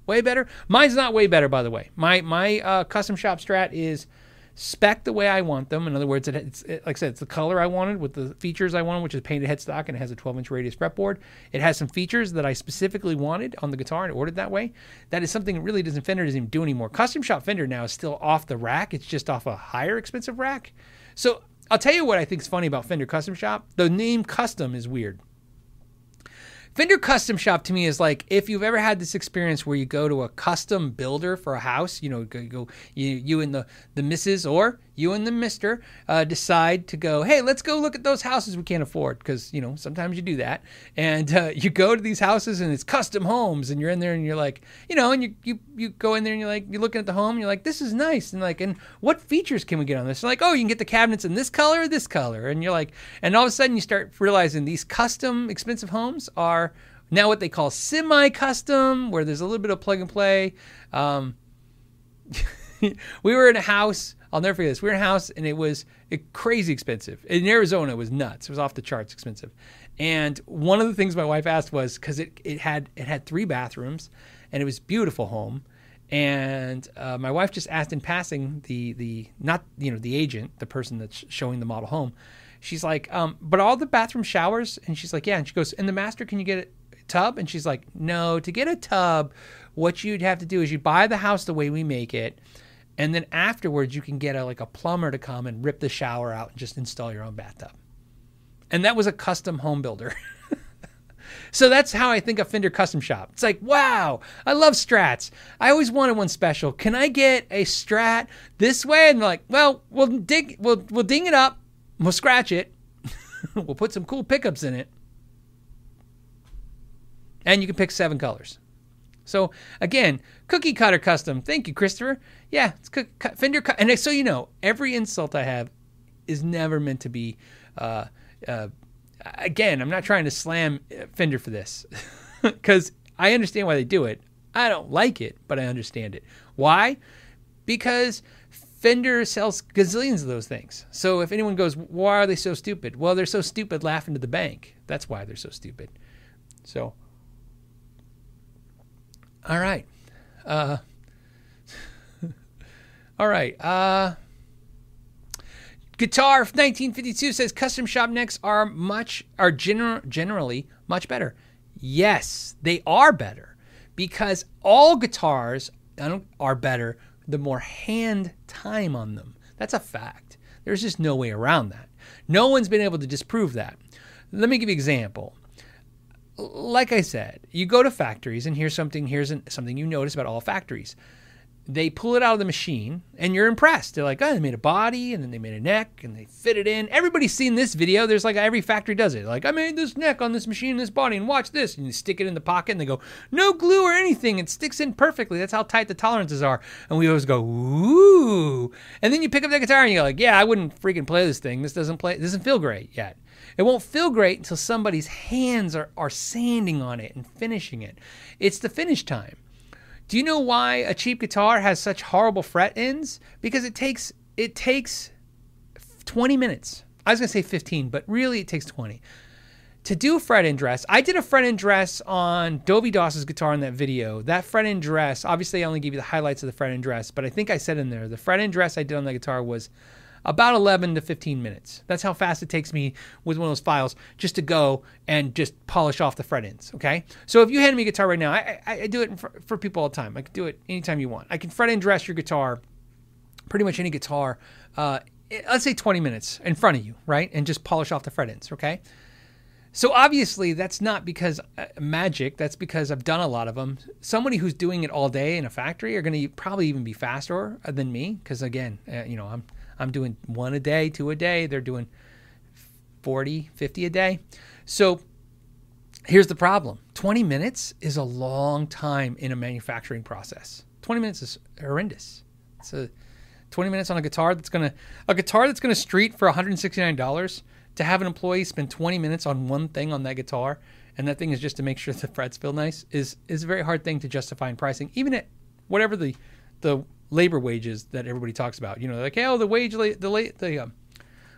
Way better. Mine's not way better, by the way. My, my uh, Custom Shop Strat is... spec the way I want them. In other words, it, it's it, like I said, it's the color I wanted with the features I wanted, which is painted headstock and it has a twelve inch radius fretboard. It has some features that I specifically wanted on the guitar and ordered that way. That is something that really doesn't Fender doesn't even do anymore. Custom Shop Fender now is still off the rack. It's just off a higher expensive rack. So I'll tell you what I think is funny about Fender Custom Shop. The name Custom is weird. Fender Custom Shop to me is like, if you've ever had this experience where you go to a custom builder for a house, you know, go, go you, you and the, the missus, or you and the mister uh, decide to go, hey, let's go look at those houses we can't afford, because, you know, sometimes you do that. And uh, you go to these houses and it's custom homes, and you're in there and you're like, you know, and you, you, you go in there and you're like, you're looking at the home and you're like, this is nice. And like, and what features can we get on this? They're like, oh, you can get the cabinets in this color or this color. And you're like, and all of a sudden you start realizing these custom expensive homes are now what they call semi-custom, where there's a little bit of plug and play. Um, we were in a house, I'll never forget this. We were in a house and it was crazy expensive. In Arizona, it was nuts. It was off the charts expensive. And one of the things my wife asked was, because it, it had it had three bathrooms and it was a beautiful home. And uh, my wife just asked in passing the, the not, you know, the agent, the person that's showing the model home. She's like, um, but all the bathroom showers? And she's like, yeah. And she goes, and the master, can you get it? Tub? And she's like, no, to get a tub, what you'd have to do is you buy the house the way we make it, and then afterwards you can get a, like a plumber to come and rip the shower out and just install your own bathtub. And that was a custom home builder. So that's how I think of Fender Custom Shop. It's like, wow, I love Strats. I always wanted one special. Can I get a Strat this way? And they're like, well, we'll dig, we'll we'll ding it up, we'll scratch it, we'll put some cool pickups in it. And you can pick seven colors. So again, cookie cutter custom. Thank you, Christopher. Yeah, it's cook, cut, Fender. Cu- and so, you know, every insult I have is never meant to be, uh, uh, again, I'm not trying to slam Fender for this, because I understand why they do it. I don't like it, but I understand it. Why? Because Fender sells gazillions of those things. So if anyone goes, why are they so stupid? Well, they're so stupid laughing to the bank. That's why they're so stupid. So... All right. Uh, all right. Uh, Guitar nineteen fifty-two says custom shop necks are much are gener- generally much better. Yes, they are better, because all guitars are better the more hand time on them. That's a fact. There's just no way around that. No one's been able to disprove that. Let me give you an example. Like I said, you go to factories, and here's something, here's an, something you notice about all factories. They pull it out of the machine and you're impressed. They're like, oh, they made a body, and then they made a neck, and they fit it in. Everybody's seen this video. There's like, every factory does it. Like, I made this neck on this machine, this body, and watch this. And you stick it in the pocket and they go, no glue or anything. It sticks in perfectly. That's how tight the tolerances are. And we always go, ooh. And then you pick up that guitar and you're like, yeah, I wouldn't freaking play this thing. This doesn't play, doesn't feel great yet. It won't feel great until somebody's hands are, are sanding on it and finishing it. It's the finish time. Do you know why a cheap guitar has such horrible fret ends? Because it takes it takes twenty minutes. I was going to say fifteen, but really it takes twenty. To do a fret end dress, I did a fret end dress on Dovey Doss's guitar in that video. That fret end dress, obviously I only gave you the highlights of the fret end dress, but I think I said in there, the fret end dress I did on that guitar was about eleven to fifteen minutes. That's how fast it takes me with one of those files just to go and just polish off the fret ends, okay? So if you hand me a guitar right now, I, I, I do it for, for people all the time. I can do it anytime you want. I can fret and dress your guitar, pretty much any guitar, uh, let's say twenty minutes in front of you, right? And just polish off the fret ends, okay? So obviously that's not because uh, magic, that's because I've done a lot of them. Somebody who's doing it all day in a factory are going to probably even be faster than me, because again, uh, you know, I'm... I'm doing one a day, two a day. They're doing forty, fifty a day. So here's the problem. twenty minutes is a long time in a manufacturing process. twenty minutes is horrendous. So twenty minutes on a guitar that's going to, a guitar that's going to street for one hundred sixty-nine dollars, to have an employee spend twenty minutes on one thing on that guitar, and that thing is just to make sure the frets feel nice, is, is a very hard thing to justify in pricing, even at whatever the, the, labor wages that everybody talks about. You know, like, hey, oh, the wage, la- the la- the um,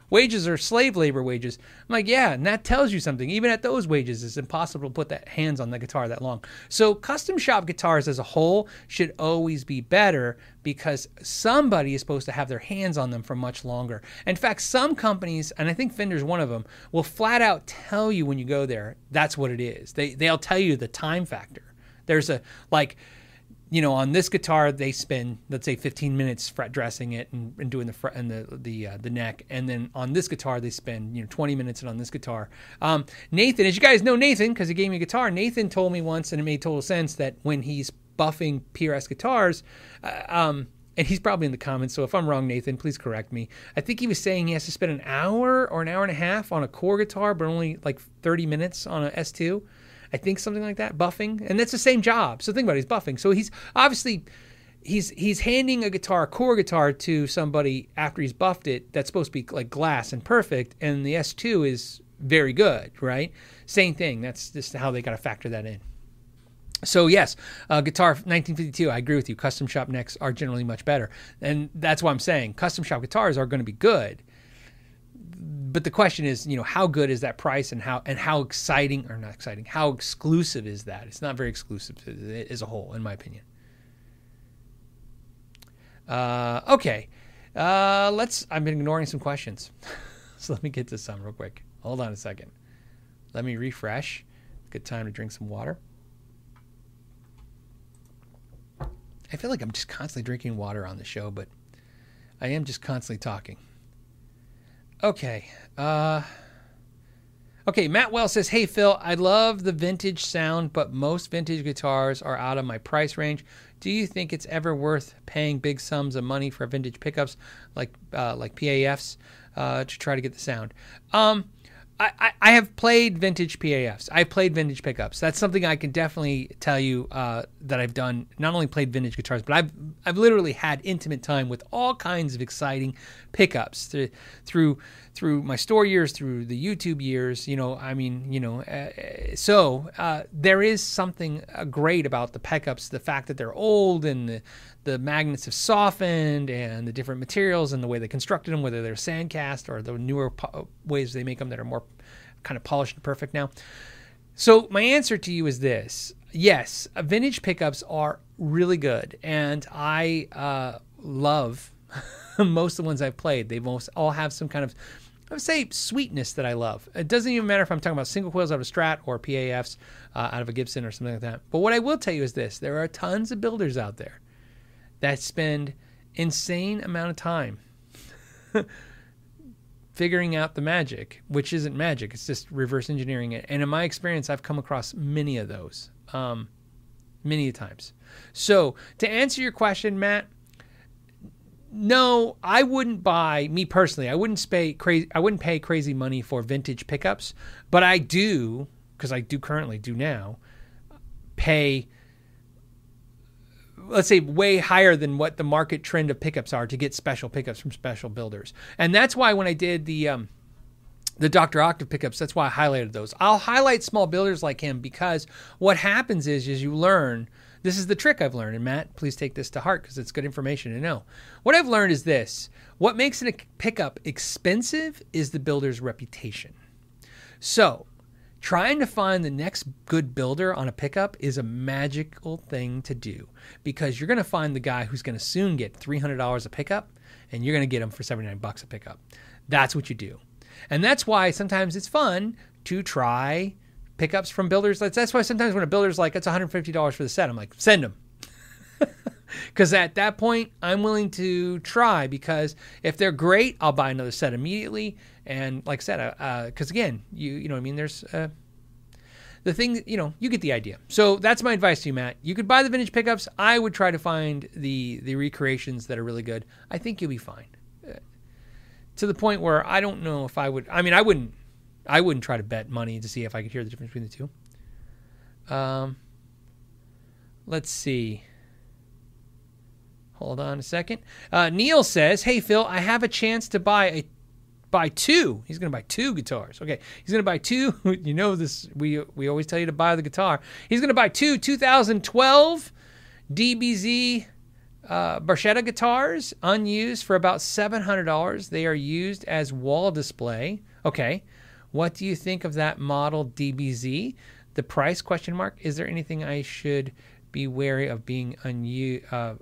wages are slave labor wages. I'm like, yeah, and that tells you something. Even at those wages, it's impossible to put that hands on the guitar that long. So custom shop guitars as a whole should always be better, because somebody is supposed to have their hands on them for much longer. In fact, some companies, and I think Fender's one of them, will flat out tell you when you go there, that's what it is. They, they'll tell you the time factor. There's a, like... You know, on this guitar, they spend, let's say, fifteen minutes fret dressing it and, and doing the fret and the the uh, the neck. And then on this guitar, they spend, you know, twenty minutes. And on this guitar, um, Nathan, as you guys know, Nathan, because he gave me a guitar. Nathan told me once, and it made total sense, that when he's buffing P R S guitars, uh, um, and he's probably in the comments, so if I'm wrong, Nathan, please correct me. I think he was saying he has to spend an hour or an hour and a half on a core guitar, but only like thirty minutes on an S two. I think something like that, buffing. And that's the same job. So think about it, he's buffing. So he's obviously, he's he's handing a guitar, a core guitar, to somebody after he's buffed it that's supposed to be like glass and perfect, and the S two is very good, right? Same thing. That's just how they got to factor that in. So yes, uh, guitar nineteen fifty-two, I agree with you. Custom shop necks are generally much better. And that's why I'm saying custom shop guitars are going to be good. But the question is, you know, how good is that price, and how and how exciting, or not exciting, how exclusive is that? It's not very exclusive as a whole, in my opinion. Uh, okay. Uh, let's, I've been ignoring some questions. So let me get to some real quick. Hold on a second. Let me refresh. Good time to drink some water. I feel like I'm just constantly drinking water on the show, but I am just constantly talking. Okay. Uh, okay, Matt Wells says, hey, Phil, I love the vintage sound, but most vintage guitars are out of my price range. Do you think it's ever worth paying big sums of money for vintage pickups like uh, like P A Fs uh, to try to get the sound? Um, I, I, I have played vintage P A Fs. I've played vintage pickups. That's something I can definitely tell you uh, that I've done. Not only played vintage guitars, but I've I've literally had intimate time with all kinds of exciting pickups through through, through my store years, through the YouTube years. You know, I mean, you know, uh, so uh, there is something uh, great about the pickups. The fact that they're old, and the the magnets have softened, and the different materials, and the way they constructed them, whether they're sandcast or the newer po- ways they make them that are more kind of polished and perfect now. So my answer to you is this. Yes, vintage pickups are really good, and I uh, love most of the ones I've played. They most all have some kind of, I would say, sweetness that I love. It doesn't even matter if I'm talking about single coils out of a Strat or P A Fs uh, out of a Gibson or something like that. But what I will tell you is this. There are tons of builders out there that spend insane amount of time figuring out the magic, which isn't magic. It's just reverse engineering it. And in my experience, I've come across many of those, um, many times. So to answer your question, Matt, no, I wouldn't buy, me personally, I wouldn't pay crazy, I wouldn't pay crazy money for vintage pickups, but I do, because I do currently do now, pay, let's say, way higher than what the market trend of pickups are to get special pickups from special builders. And that's why when I did the um, the Doctor Octave pickups, that's why I highlighted those. I'll highlight small builders like him, because what happens is, is you learn, this is the trick I've learned, and Matt, please take this to heart because it's good information to know. What I've learned is this. What makes a pickup expensive is the builder's reputation. So trying to find the next good builder on a pickup is a magical thing to do, because you're going to find the guy who's going to soon get three hundred dollars a pickup, and you're going to get him for seventy-nine bucks a pickup. That's what you do. And that's why sometimes it's fun to try pickups from builders. That's why sometimes when a builder's like, it's one hundred fifty dollars for the set, I'm like, send him. Because at that point, I'm willing to try, because if they're great, I'll buy another set immediately. And like I said, because uh, again, you you know what I mean? There's uh, the thing, you know, you get the idea. So that's my advice to you, Matt. You could buy the vintage pickups. I would try to find the, the recreations that are really good. I think you'll be fine. Uh, to the point where I don't know if I would, I mean, I wouldn't, I wouldn't try to bet money to see if I could hear the difference between the two. Um, let's see. Hold on a second. Uh, Neil says, hey, Phil, I have a chance to buy a buy two. He's going to buy two guitars. Okay. He's going to buy two. You know this. We we always tell you to buy the guitar. He's going to buy two two thousand twelve D B Z uh, Barchetta guitars, unused, for about seven hundred dollars. They are used as wall display. Okay. What do you think of that model D B Z? The price, question mark. Is there anything I should be wary of being unused? Uh,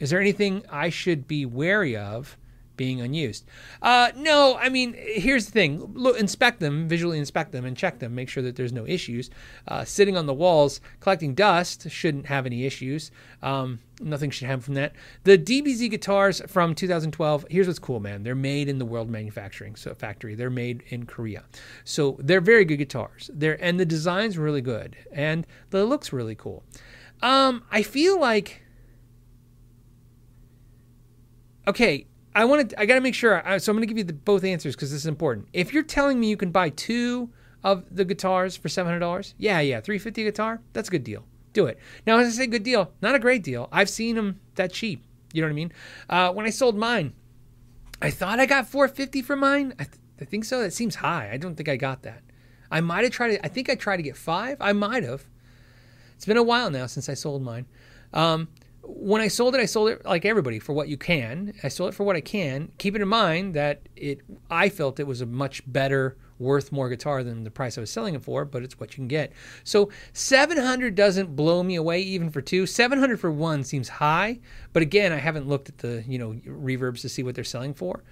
Is there anything I should be wary of being unused? Uh, no, I mean, here's the thing. Look, inspect them, visually inspect them and check them. Make sure that there's no issues. Uh, sitting on the walls, collecting dust, shouldn't have any issues. Um, nothing should happen from that. The D B Z guitars from two thousand twelve, here's what's cool, man. They're made in the World Manufacturing so Factory. They're made in Korea. So they're very good guitars. They're, and the design's really good. And the look's really cool. Um, I feel like... okay, I want to, I got to make sure. I, so I'm going to give you the, both answers because this is important. If you're telling me you can buy two of the guitars for seven hundred dollars, yeah, yeah, three hundred fifty dollars a guitar, that's a good deal. Do it. Now, as I say, good deal, not a great deal. I've seen them that cheap. You know what I mean? Uh, when I sold mine, I thought I got four hundred fifty dollars for mine. I, th I think so. That seems high. I don't think I got that. I might have tried to, I think I tried to get five. I might have. It's been a while now since I sold mine. Um, when I sold it, I sold it like everybody for what you can. I sold it for what I can. Keeping in mind that it, I felt it was a much better, worth more guitar than the price I was selling it for, but it's what you can get. So seven hundred doesn't blow me away even for two. seven hundred for one seems high, but again, I haven't looked at the, you know, reverbs to see what they're selling for.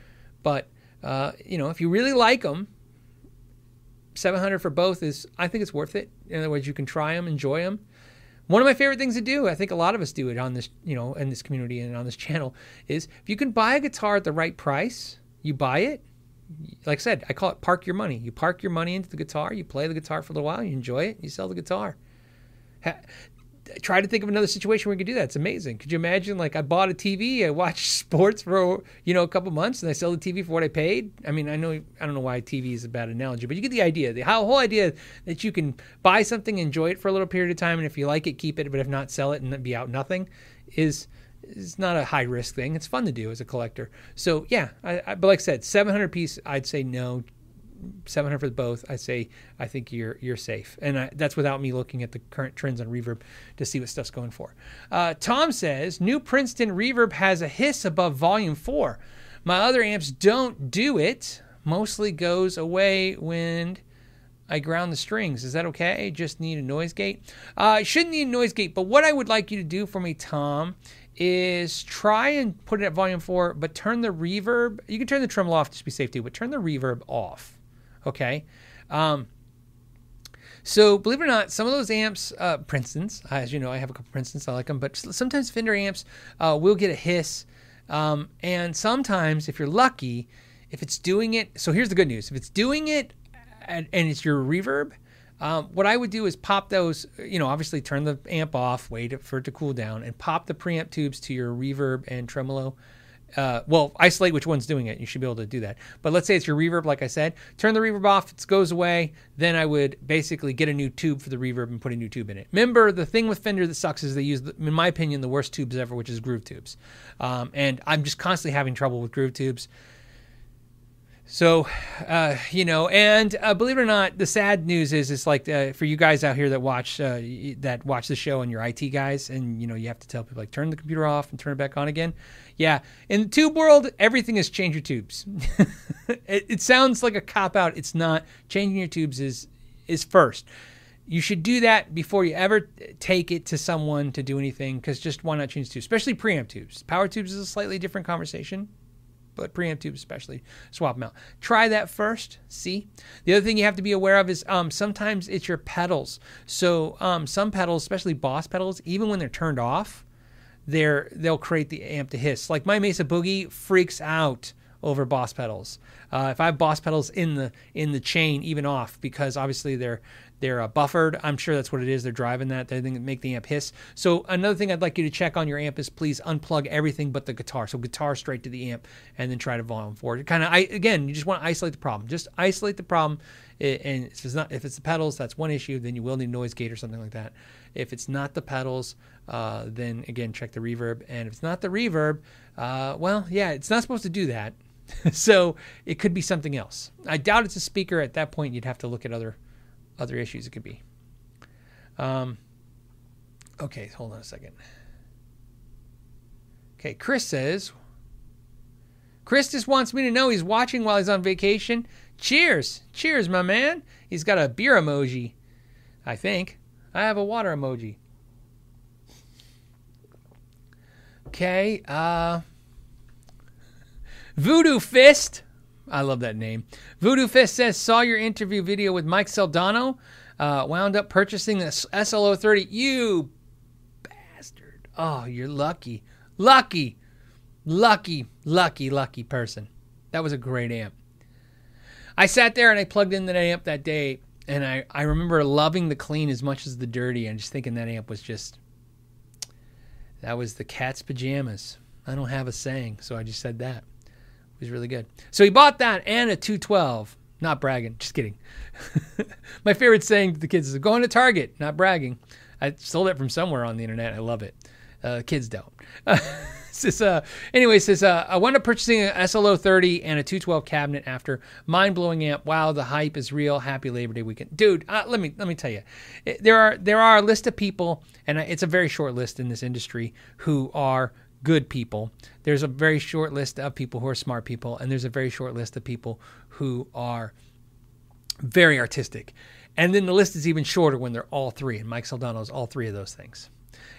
But, uh, you know, if you really like them, seven hundred for both is, I think it's worth it. In other words, you can try them, enjoy them. One of my favorite things to do, I think a lot of us do it on this, you know, in this community and on this channel, is if you can buy a guitar at the right price, you buy it. Like I said, I call it park your money. You park your money into the guitar, you play the guitar for a little while, you enjoy it, you sell the guitar. Ha try to think of another situation where you could do that. It's amazing. Could you imagine, like, I bought a T V, I watched sports for, you know, a couple months, and I sell the T V for what I paid? I mean, I know, I don't know why T V is a bad analogy, but you get the idea. The whole idea that you can buy something, enjoy it for a little period of time, and if you like it, keep it, but if not, sell it and be out nothing is... it's not a high risk thing. It's fun to do as a collector. So yeah, I, I, but like I said, seven hundred piece, I'd say no. seven hundred for both, I say I think you're you're safe, and I, that's without me looking at the current trends on reverb to see what stuff's going for. Uh, Tom says new Princeton reverb has a hiss above volume four. My other amps don't do it. Mostly goes away when I ground the strings. Is that okay? Just need a noise gate. Uh, shouldn't need a noise gate, but what I would like you to do for me, Tom, is try and put it at volume four, but turn the reverb, you can turn the tremolo off just to be safe too, but turn the reverb off, okay? Um, so believe it or not, some of those amps, uh, Princeton's, as you know, I have a couple Princeton's, I like them, but sometimes Fender amps uh, will get a hiss, um, and sometimes if you're lucky, if it's doing it, so here's the good news, if it's doing it and, and it's your reverb, Um, what I would do is pop those, you know, obviously turn the amp off, wait for it to cool down, and pop the preamp tubes to your reverb and tremolo. Uh, well, isolate which one's doing it. You should be able to do that. But let's say it's your reverb, like I said. Turn the reverb off. It goes away. Then I would basically get a new tube for the reverb and put a new tube in it. Remember, the thing with Fender that sucks is they use, in my opinion, the worst tubes ever, which is groove tubes. Um, and I'm just constantly having trouble with groove tubes. So, uh, you know, and uh, believe it or not, the sad news is it's like uh, for you guys out here that watch uh, that watch the show and you're I T guys and, you know, you have to tell people like turn the computer off and turn it back on again. Yeah. In the tube world, everything is change your tubes. it, it sounds like a cop out. It's not. Changing your tubes is is first. You should do that before you ever take it to someone to do anything, because just why not change tubes, especially preamp tubes. Power tubes is a slightly different conversation, but preamp tubes especially, swap them out. Try that first, see? The other thing you have to be aware of is um, sometimes it's your pedals. So um, some pedals, especially Boss pedals, even when they're turned off, they're, they'll create the amp to hiss. Like my Mesa Boogie freaks out over Boss pedals. Uh, if I have Boss pedals in the in the chain, even off, because obviously they're they're uh, buffered. I'm sure that's what it is. They're driving that. They make the amp hiss. So another thing I'd like you to check on your amp is please unplug everything but the guitar. So guitar straight to the amp, and then try to volume forward. Kind of, again, you just want to isolate the problem. Just isolate the problem. And if it's not, if it's the pedals, that's one issue. Then you will need a noise gate or something like that. If it's not the pedals, uh, then again check the reverb. And if it's not the reverb, uh, well, yeah, it's not supposed to do that. So it could be something else. I doubt it's a speaker. At that point, you'd have to look at other other issues it could be. Um, okay, hold on a second. Okay, Chris says, Chris just wants me to know he's watching while he's on vacation. Cheers. Cheers, my man. He's got a beer emoji, I think. I have a water emoji. Okay, uh... Voodoo Fist, I love that name. Voodoo Fist says, saw your interview video with Mike Saldano, uh, wound up purchasing the S L O thirty. You bastard. Oh, you're lucky. Lucky, lucky, lucky, lucky person. That was a great amp. I sat there and I plugged in that amp that day, and I, I remember loving the clean as much as the dirty, and just thinking that amp was just, that was the cat's pajamas. I don't have a saying, so I just said that. It was really good. So he bought that and a two twelve. Not bragging. Just kidding. My favorite saying to the kids is, going to Target. Not bragging. I stole it from somewhere on the internet. I love it. Uh, kids don't. Uh, says, uh, anyway, says, uh, I wound up purchasing an S L O thirty and a two twelve cabinet after. Mind-blowing amp. Wow, the hype is real. Happy Labor Day weekend. Dude, uh, let me let me tell you. It, there are there are a list of people, and it's a very short list in this industry, who are good people. There's a very short list of people who are smart people, and there's a very short list of people who are very artistic. And then the list is even shorter when they're all three, and Mike Saldano is all three of those things.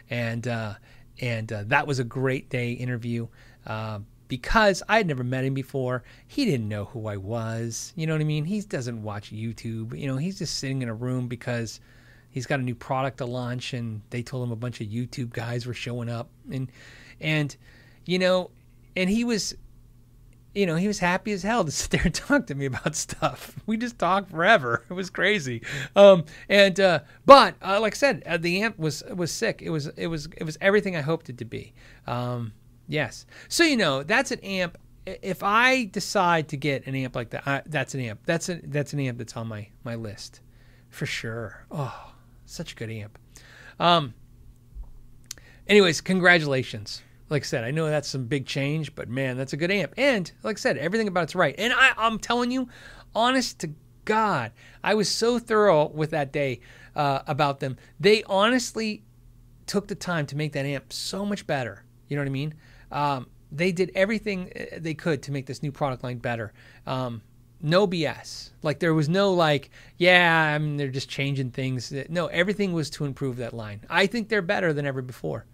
And uh, and uh, that was a great day interview uh, because I had never met him before. He didn't know who I was. You know what I mean? He doesn't watch YouTube. You know, he's just sitting in a room because he's got a new product to launch, and they told him a bunch of YouTube guys were showing up. And, and you know, and he was... You know, he was happy as hell to sit there and talk to me about stuff. We just talked forever. It was crazy. Um, and uh, but uh, like I said, uh, the amp was was sick. It was it was it was everything I hoped it to be. Um, yes. So you know, that's an amp. If I decide to get an amp like that, I, that's an amp. That's a that's an amp that's on my my list for sure. Oh, such a good amp. Um, anyways, congratulations. Like I said, I know that's some big change, but man, that's a good amp. And like I said, everything about it's right. And I, I'm telling you, honest to God, I was so thorough with that day uh, about them. They honestly took the time to make that amp so much better. You know what I mean? Um, they did everything they could to make this new product line better. Um, no B S. Like there was no like, yeah, I mean, they're just changing things. No, everything was to improve that line. I think they're better than ever before.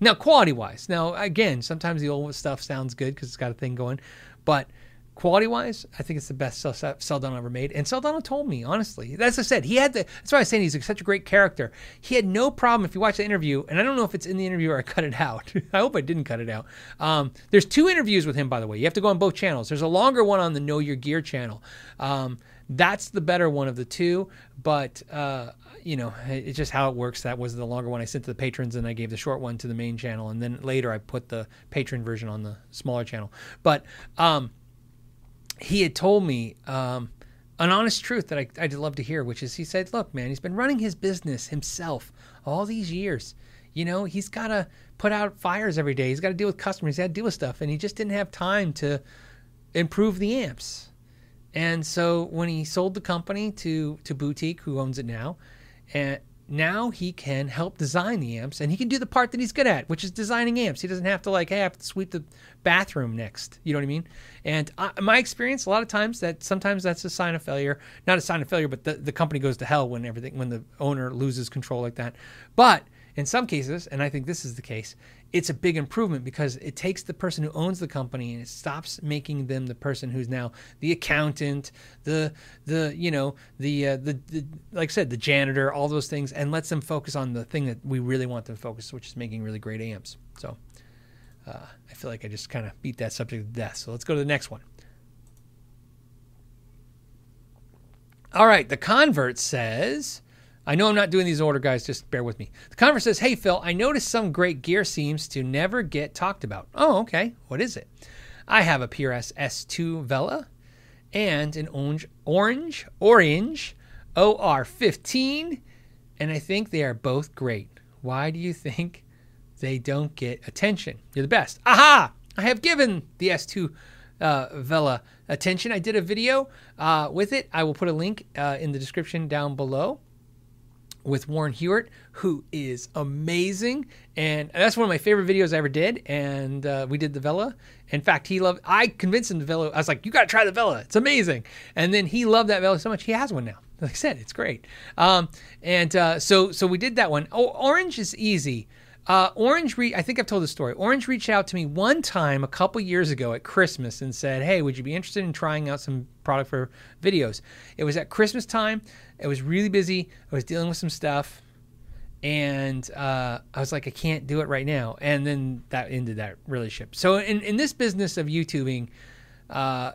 Now, quality-wise, now, again, sometimes the old stuff sounds good because it's got a thing going. But quality-wise, I think it's the best Saldano ever made. And Saldano told me, honestly. That's what I said. He had the, that's why I was saying he's such a great character. He had no problem, if you watch the interview, and I don't know if it's in the interview or I cut it out. I hope I didn't cut it out. Um, there's two interviews with him, by the way. You have to go on both channels. There's a longer one on the Know Your Gear channel. Um, that's the better one of the two. But... Uh, you know, it's just how it works. That was the longer one I sent to the patrons, and I gave the short one to the main channel. And then later I put the patron version on the smaller channel. But um, he had told me um, an honest truth that I, I'd love to hear, which is he said, look, man, he's been running his business himself all these years. You know, he's got to put out fires every day. He's got to deal with customers. He's got to deal with stuff. And he just didn't have time to improve the amps. And so when he sold the company to, to Boutique, who owns it now, and now he can help design the amps, and he can do the part that he's good at, which is designing amps. He doesn't have to like, hey, I have to sweep the bathroom next. You know what I mean? And I, my experience, a lot of times that sometimes that's a sign of failure, not a sign of failure, but the, the company goes to hell when everything, when the owner loses control like that. But in some cases, and I think this is the case, it's a big improvement because it takes the person who owns the company and it stops making them the person who's now the accountant, the, the you know, the, uh, the, the like I said, the janitor, all those things, and lets them focus on the thing that we really want them to focus, which is making really great amps. So uh, I feel like I just kind of beat that subject to death. So let's go to the next one. All right, the convert says... I know I'm not doing these order, guys. Just bear with me. The convert says, hey, Phil, I noticed some great gear seems to never get talked about. Oh, okay. What is it? I have a P R S S two Vela and an Orange Orange, Orange O R fifteen, and I think they are both great. Why do you think they don't get attention? You're the best. Aha! I have given the S two uh, Vela attention. I did a video uh, with it. I will put a link uh, in the description down below. With Warren Hewitt, who is amazing, and that's one of my favorite videos I ever did. And uh, we did the Vela. In fact, he loved. I convinced him the Vela. I was like, "You got to try the Vela. It's amazing." And then he loved that Vela so much, he has one now. Like I said, it's great. Um, and uh, so, so we did that one. Oh, Orange is easy. Uh, Orange, re- I think I've told this story. Orange reached out to me one time a couple years ago at Christmas and said, hey, would you be interested in trying out some product for videos? It was at Christmas time. It was really busy. I was dealing with some stuff. And uh, I was like, I can't do it right now. And then that ended that relationship. So in, in this business of YouTubing, uh,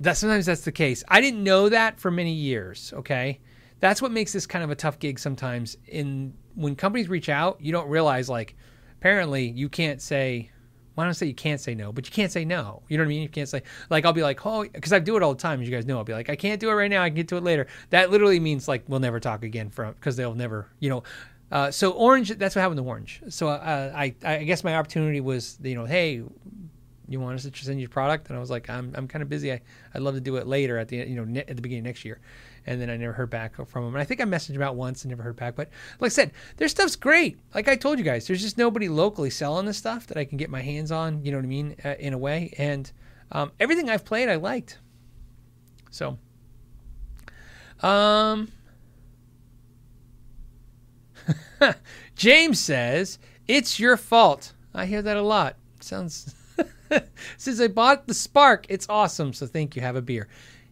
that sometimes that's the case. I didn't know that for many years, okay? That's what makes this kind of a tough gig sometimes. In when companies reach out, you don't realize, like, apparently you can't say, well, I don't say you can't say no, but you can't say no. You know what I mean? You can't say, like, I'll be like, oh, because I do it all the time, as you guys know. I'll be like, I can't do it right now. I can get to it later. That literally means, like, we'll never talk again from, because they'll never, you know. Uh, so Orange, that's what happened to Orange. So uh, I, I guess my opportunity was, you know, hey, you want us to send your product? And I was like, I'm, I'm kind of busy. I, I'd love to do it later at the, you know, ne- at the beginning of next year. And then I never heard back from him. And I think I messaged him out once and never heard back. But like I said, their stuff's great. Like I told you guys, there's just nobody locally selling this stuff that I can get my hands on, you know what I mean, uh, in a way. And um, everything I've played, I liked. So, um, James says, it's your fault. I hear that a lot. Sounds... Since I bought the Spark, it's awesome. So thank you. Have a beer.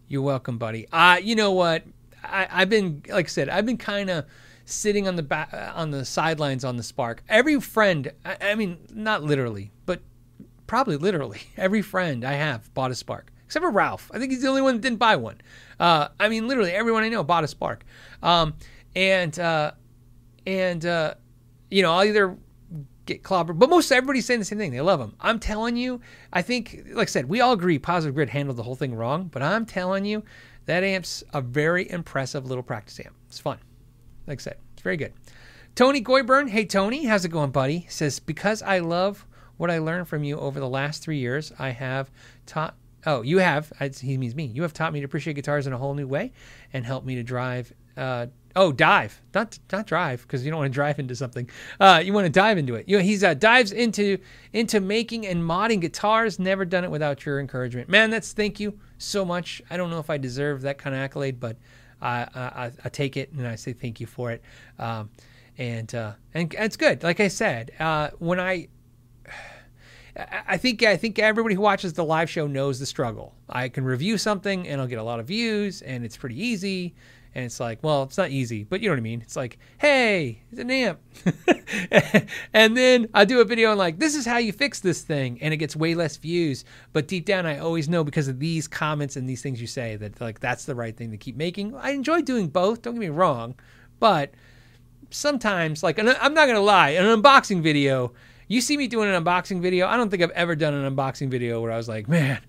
You're welcome, buddy. Uh, you know what? I, I've been, like I said, I've been kind of sitting on the back, on the sidelines on the Spark. Every friend, I, I mean, not literally, but probably literally, every friend I have bought a Spark. Except for Ralph. I think he's the only one that didn't buy one. Uh, I mean, literally everyone I know bought a Spark. Um, and, uh, and uh, you know, I'll either... get clobbered, but most everybody's saying the same thing. They love them. I'm telling you, I think, like I said, we all agree Positive Grid handled the whole thing wrong, but I'm telling you, that amp's a very impressive little practice amp. It's fun. Like I said, it's very good. Tony Goyburn, hey Tony, how's it going, buddy? Says, because I love what I learned from you over the last three years, I have taught, oh, you have, I, he means me, you have taught me to appreciate guitars in a whole new way and helped me to drive, uh, Oh, dive, not not drive, because you don't want to drive into something. Uh, you want to dive into it. You know, he's uh, dives into into making and modding guitars. Never done it without your encouragement, man. That's thank you so much. I don't know if I deserve that kind of accolade, but I I, I take it and I say thank you for it. Um, and uh, and it's good. Like I said, uh, when I. I think I think everybody who watches the live show knows the struggle. I can review something and I'll get a lot of views and it's pretty easy. And it's like, well, it's not easy, but you know what I mean? It's like, hey, it's an amp. And then I do a video and like, this is how you fix this thing. And it gets way less views. But deep down, I always know because of these comments and these things you say that like, that's the right thing to keep making. I enjoy doing both. Don't get me wrong. But sometimes like, and I'm not going to lie, an unboxing video, you see me doing an unboxing video. I don't think I've ever done an unboxing video where I was like, man,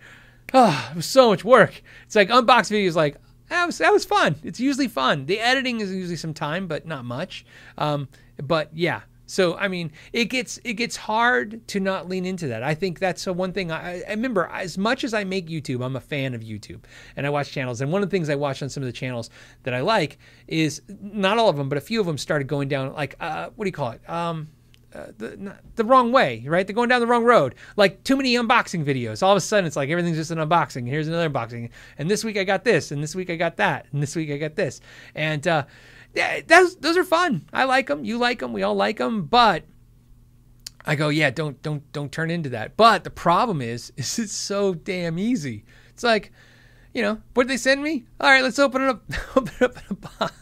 oh, it was so much work. It's like unbox videos like, that was, that was fun. It's usually fun. The editing is usually some time, but not much. Um, but yeah, so, I mean, it gets, it gets hard to not lean into that. I think that's the one thing I, I remember as much as I make YouTube, I'm a fan of YouTube and I watch channels. And one of the things I watch on some of the channels that I like is not all of them, but a few of them started going down like, uh, what do you call it? Um, Uh, the, not, the wrong way, right? They're going down the wrong road. Like too many unboxing videos. All of a sudden it's like, everything's just an unboxing. And here's another unboxing. And this week I got this. And this week I got that. And this week I got this. And, uh, yeah, those, those are fun. I like them. You like them. We all like them. But I go, yeah, don't, don't, don't turn into that. But the problem is, is it's so damn easy. It's like, you know, what'd they send me? All right, let's open it up, open it up in a box.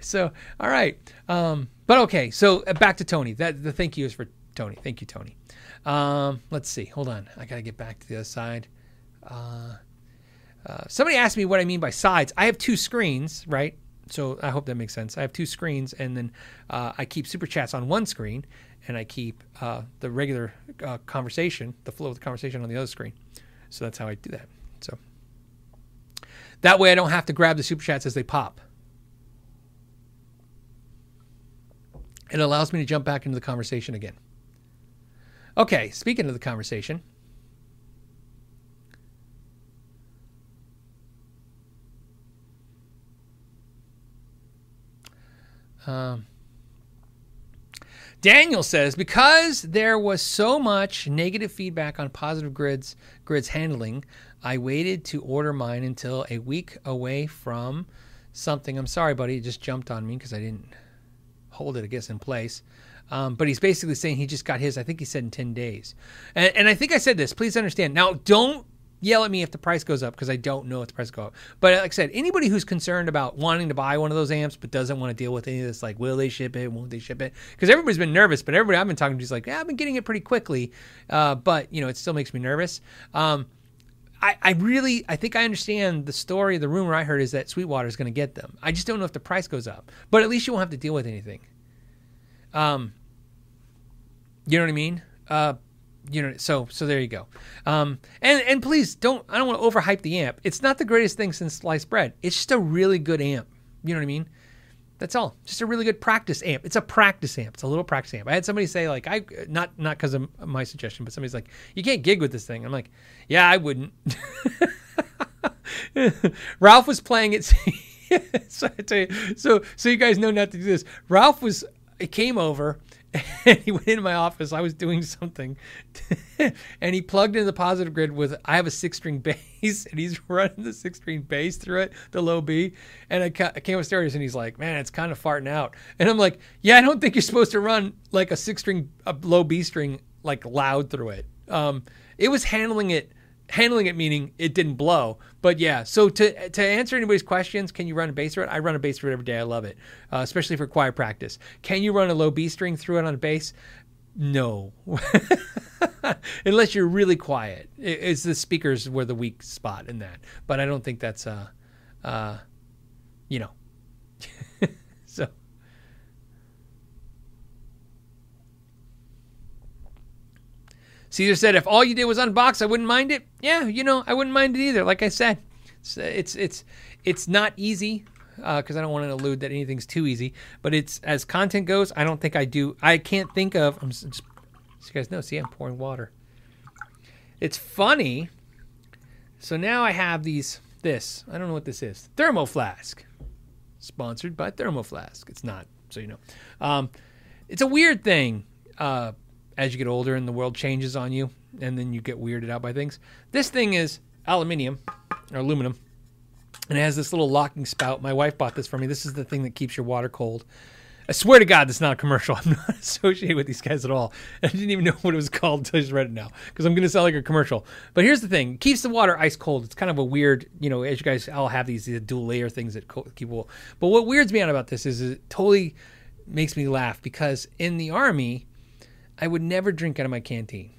So, all right. Um, But okay, so back to Tony. That the thank you is for Tony. Thank you, Tony. Um, let's see. Hold on. I gotta get back to the other side. Uh, uh, somebody asked me what I mean by sides. I have two screens, right? So I hope that makes sense. I have two screens, and then uh, I keep super chats on one screen, and I keep uh, the regular uh, conversation, the flow of the conversation on the other screen. So that's how I do that. So that way, I don't have to grab the super chats as they pop. It allows me to jump back into the conversation again. Okay, speaking of the conversation. Um, Daniel says, because there was so much negative feedback on Positive Grid's, Grid's handling, I waited to order mine until a week away from something. I'm sorry, buddy. It just jumped on me because I didn't... hold it, I guess, in place. Um, but he's basically saying he just got his, I think he said in ten days. And, and I think I said this, please understand. Now, don't yell at me if the price goes up because I don't know if the price goes up. But like I said, anybody who's concerned about wanting to buy one of those amps but doesn't want to deal with any of this, like, will they ship it? Won't they ship it? Because everybody's been nervous, but everybody I've been talking to is like, yeah, I've been getting it pretty quickly. Uh, but, you know, it still makes me nervous. Um, I, I really, I think I understand the story. The rumor I heard is that Sweetwater's going to get them. I just don't know if the price goes up, but at least you won't have to deal with anything. Um, you know what I mean? Uh, you know, so so there you go. Um, and and please don't, I don't want to overhype the amp. It's not the greatest thing since sliced bread. It's just a really good amp. You know what I mean? That's all. Just a really good practice amp. It's a practice amp. It's a little practice amp. I had somebody say, like, I not not because of my suggestion, but somebody's like, you can't gig with this thing. I'm like, yeah, I wouldn't. Ralph was playing it. so, I tell you, so so you guys know not to do this. Ralph was it came over. And he went into my office. I was doing something, and he plugged into the positive grid with, I have a six-string bass, and he's running the six-string bass through it, the low B. And I, ca I came upstairs, and he's like, "Man, it's kind of farting out." And I'm like, "Yeah, I don't think you're supposed to run like a six-string, a low B string, like loud through it." Um, it was handling it, handling it meaning it didn't blow. But yeah, so to to answer anybody's questions, can you run a bass through it? I run a bass through it every day. I love it, uh, especially for choir practice. Can you run a low B string through it on a bass? No. Unless you're really quiet. It, it's the speakers were the weak spot in that. But I don't think that's, uh, uh, you know. So. Caesar said, if all you did was unbox, I wouldn't mind it. Yeah, you know, I wouldn't mind it either. Like I said, it's it's it's, it's not easy, because uh, I don't want to allude that anything's too easy. But it's, as content goes, I don't think I do. I can't think of, I'm just, so you guys know, see, I'm pouring water. It's funny. So now I have these, this, I don't know what this is. Thermoflask. Sponsored by Thermoflask. It's not, so you know. Um, it's a weird thing. Uh, as you get older and the world changes on you, and then you get weirded out by things. This thing is aluminium or aluminum, and it has this little locking spout. My wife bought this for me. This is the thing that keeps your water cold. I swear to God, this is not a commercial. I'm not associated with these guys at all. I didn't even know what it was called until I just read it now, because I'm going to sound like a commercial. But here's the thing. It keeps the water ice cold. It's kind of a weird, you know, as you guys all have these, these dual layer things that keep cool. But what weirds me out about this is it totally makes me laugh, because in the Army, I would never drink out of my canteen.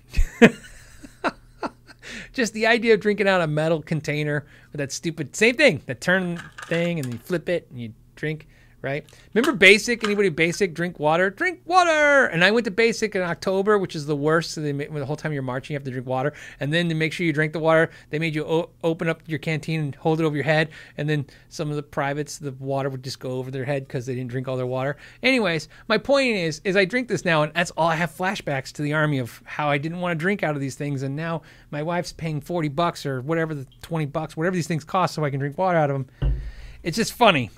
Just the idea of drinking out of a metal container with that stupid, same thing, that turn thing, and you flip it and you drink, right? Remember basic, anybody basic, drink water, drink water. And I went to basic in October, which is the worst. So they make, the whole time you're marching, you have to drink water. And then to make sure you drink the water, they made you o open up your canteen and hold it over your head. And then some of the privates, the water would just go over their head because they didn't drink all their water. Anyways, my point is, is I drink this now, and that's all I have, flashbacks to the Army of how I didn't want to drink out of these things. And now my wife's paying forty bucks or whatever, the twenty bucks, whatever these things cost, so I can drink water out of them. It's just funny.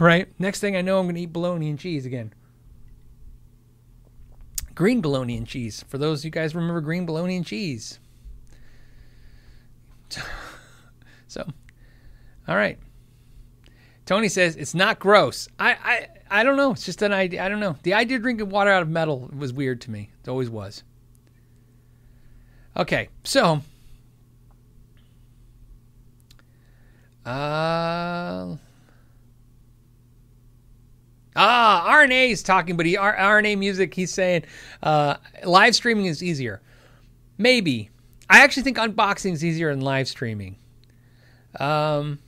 Right? Next thing I know, I'm going to eat bologna and cheese again. Green bologna and cheese. For those of you guys remember green bologna and cheese. So, all right. Tony says, it's not gross. I, I, I don't know. It's just an idea. I don't know. The idea of drinking water out of metal was weird to me. It always was. Okay. So, uh... Ah, R N A is talking, but he, R N A Music, he's saying uh, live streaming is easier. Maybe. I actually think unboxing is easier than live streaming. Um,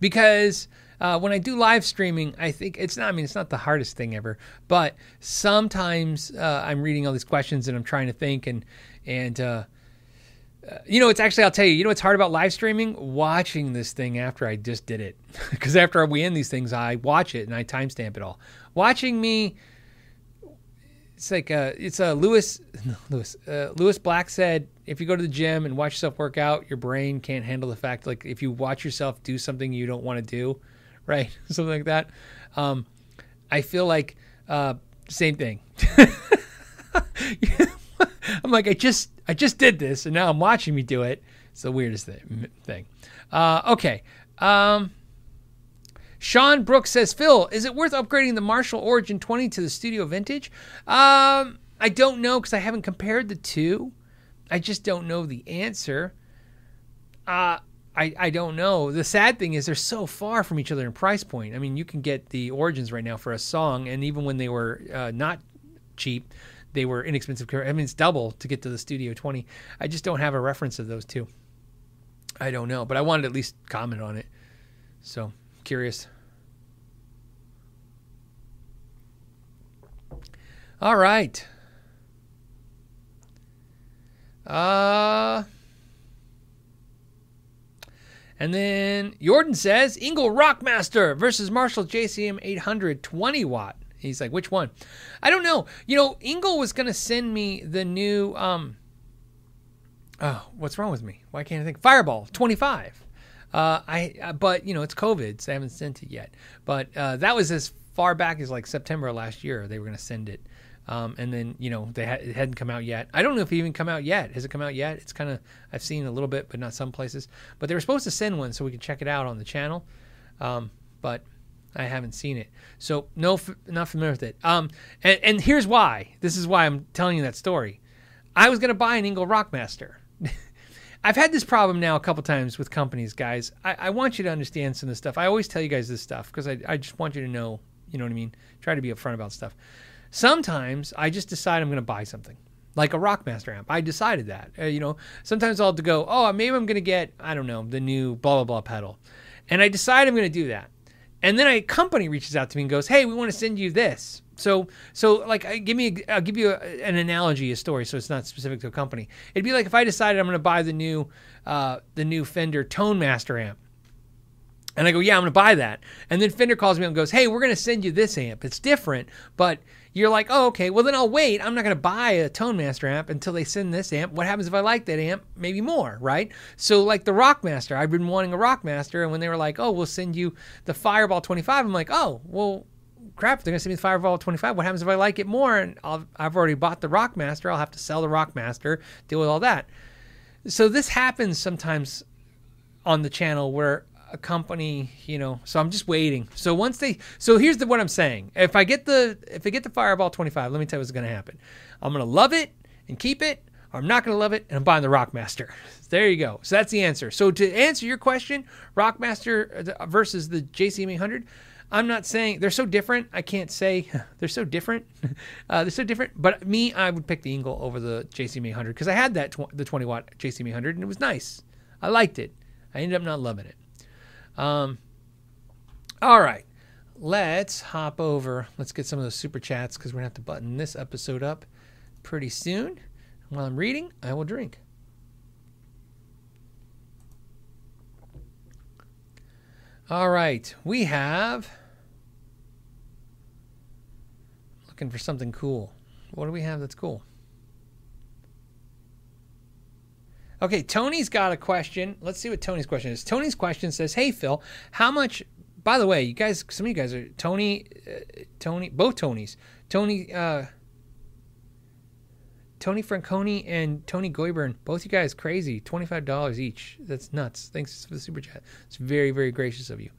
because uh, when I do live streaming, I think it's not, I mean, it's not the hardest thing ever, but sometimes uh, I'm reading all these questions and I'm trying to think and, and, uh, you know, it's actually, I'll tell you, you know what's hard about live streaming? Watching this thing after I just did it. Because after we end these things, I watch it and I timestamp it all. Watching me, it's like, a, it's a Lewis, no, Lewis, uh, Lewis Black said, if you go to the gym and watch yourself work out, your brain can't handle the fact, like, if you watch yourself do something you don't want to do, right? Something like that. Um, I feel like, uh, same thing. I'm like, I just, I just did this, and now I'm watching me do it. It's the weirdest thing. Uh, okay. Um, Sean Brooks says, Phil, is it worth upgrading the Marshall Origin twenty to the Studio Vintage? Um, I don't know, because I haven't compared the two. I just don't know the answer. Uh, I, I don't know. The sad thing is they're so far from each other in price point. I mean, you can get the Origins right now for a song, and even when they were uh, not cheap, they were inexpensive. I mean, it's double to get to the Studio twenty. I just don't have a reference of those two. I don't know, but I wanted to at least comment on it. So, curious. All right. Uh, and then Jordan says, Engl Rockmaster versus Marshall J C M eight hundred twenty watt. He's like, which one? I don't know. You know, Engl was going to send me the new, um, oh, what's wrong with me? Why can't I think? Fireball twenty-five. Uh, I, uh, but you know, it's COVID, so I haven't sent it yet, but, uh, that was as far back as like September of last year. They were going to send it. Um, and then, you know, they ha it hadn't come out yet. I don't know if it even come out yet. Has it come out yet? It's kind of, I've seen a little bit, but not some places, but they were supposed to send one so we could check it out on the channel. Um, but I haven't seen it. So no, f not familiar with it. Um, and, and here's why, this is why I'm telling you that story. I was going to buy an Engl Rockmaster. I've had this problem now a couple times with companies, guys. I, I want you to understand some of this stuff. I always tell you guys this stuff because I, I just want you to know, you know what I mean? Try to be upfront about stuff. Sometimes I just decide I'm going to buy something, like a Rockmaster amp. I decided that. Uh, you know, sometimes I'll go, oh, maybe I'm going to get, I don't know, the new blah, blah, blah pedal. And I decide I'm going to do that. And then a company reaches out to me and goes, hey, we want to send you this. So, so like, give me, a, I'll give you a, an analogy, a story. So it's not specific to a company. It'd be like if I decided I'm going to buy the new, uh, the new Fender Tone Master amp, and I go, yeah, I'm going to buy that. And then Fender calls me up and goes, hey, we're going to send you this amp. It's different, but you're like, oh, okay, well then I'll wait. I'm not going to buy a Tone Master amp until they send this amp. What happens if I like that amp? Maybe more, right? So like the Rockmaster, I've been wanting a Rockmaster, and when they were like, oh, we'll send you the Fireball twenty-five, I'm like, oh, well, crap, they're going to send me the Fireball twenty-five. What happens if I like it more? And I'll, I've already bought the Rockmaster. I'll have to sell the Rockmaster, deal with all that. So this happens sometimes on the channel where a company, you know, so I'm just waiting. So once they, so here's the, what I'm saying. If I get the, if I get the Fireball twenty-five, let me tell you what's going to happen. I'm going to love it and keep it. I'm not going to love it, and I'm buying the Rockmaster. There you go. So that's the answer. So to answer your question, Rockmaster versus the J C M eight hundred, I'm not saying they're so different. I can't say they're so different. Uh, they're so different. But me, I would pick the Engl over the J C M eight hundred because I had that tw the twenty watt J C M eight hundred, and it was nice. I liked it. I ended up not loving it. Um, all right, let's hop over. Let's get some of those super chats because we're gonna have to button this episode up pretty soon. While I'm reading, I will drink. All right, we have. Looking for something cool. What do we have that's cool? Okay, Tony's got a question. Let's see what Tony's question is. Tony's question says, "Hey Phil, how much?" By the way, you guys, some of you guys are Tony, uh, Tony, both Tonys, Tony, uh, Tony Franconi and Tony Goyburn, both you guys crazy, twenty-five dollars each. That's nuts. Thanks for the super chat. It's very, very gracious of you.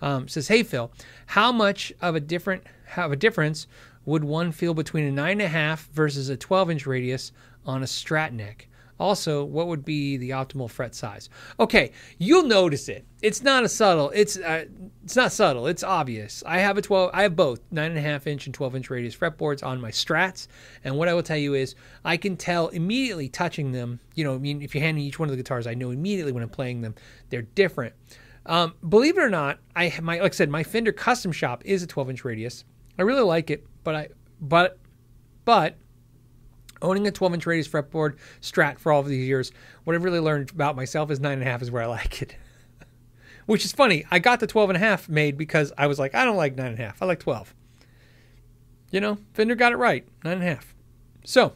Um, says, hey, Phil, how much of a different, have a difference would one feel between a nine and a half versus a twelve inch radius on a Strat neck? Also, what would be the optimal fret size? Okay, you'll notice it. It's not a subtle. It's uh, it's not subtle. It's obvious. I have a twelve. I have both nine and a half inch and twelve inch radius fretboards on my Strats, and what I will tell you is I can tell immediately touching them. You know, I mean, if you hand me each one of the guitars, I know immediately when I'm playing them they're different. Um, believe it or not, I my like I said, my Fender Custom Shop is a twelve inch radius. I really like it, but I but but. Owning a twelve inch radius fretboard Strat for all of these years, what I've really learned about myself is nine and a half is where I like it. Which is funny. I got the twelve and a half made because I was like, I don't like nine and a half. I like twelve. You know, Fender got it right. Nine and a half. So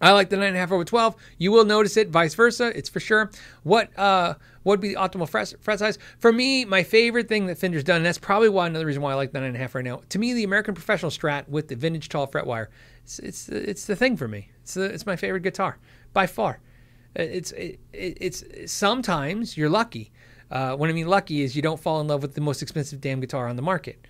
I like the nine and a half over twelve. You will notice it. Vice versa. It's for sure. What uh, would be the optimal fret, fret size? For me, my favorite thing that Fender's done, and that's probably why another reason why I like the nine and a half right now. To me, the American Professional Strat with the vintage tall fret wire. It's, it's, it's the thing for me. It's the, it's my favorite guitar by far. It's, it, it's sometimes you're lucky. Uh, what I mean lucky is you don't fall in love with the most expensive damn guitar on the market,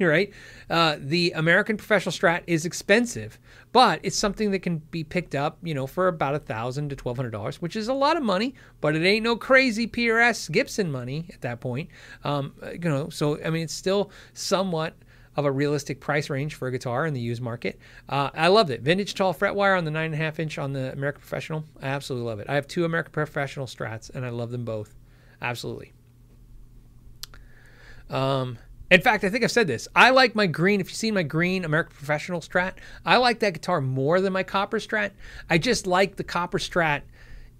right? Uh, the American Professional Strat is expensive, but it's something that can be picked up, you know, for about a thousand to twelve hundred dollars, which is a lot of money, but it ain't no crazy P R S Gibson money at that point. Um, you know, so, I mean, it's still somewhat of a realistic price range for a guitar in the used market. Uh, I loved it. Vintage tall fret wire on the nine and a half inch on the American Professional. I absolutely love it. I have two American Professional Strats and I love them both. Absolutely. Um, In fact, I think I've said this. I like my green. If you've seen my green American Professional Strat, I like that guitar more than my Copper Strat. I just like the Copper Strat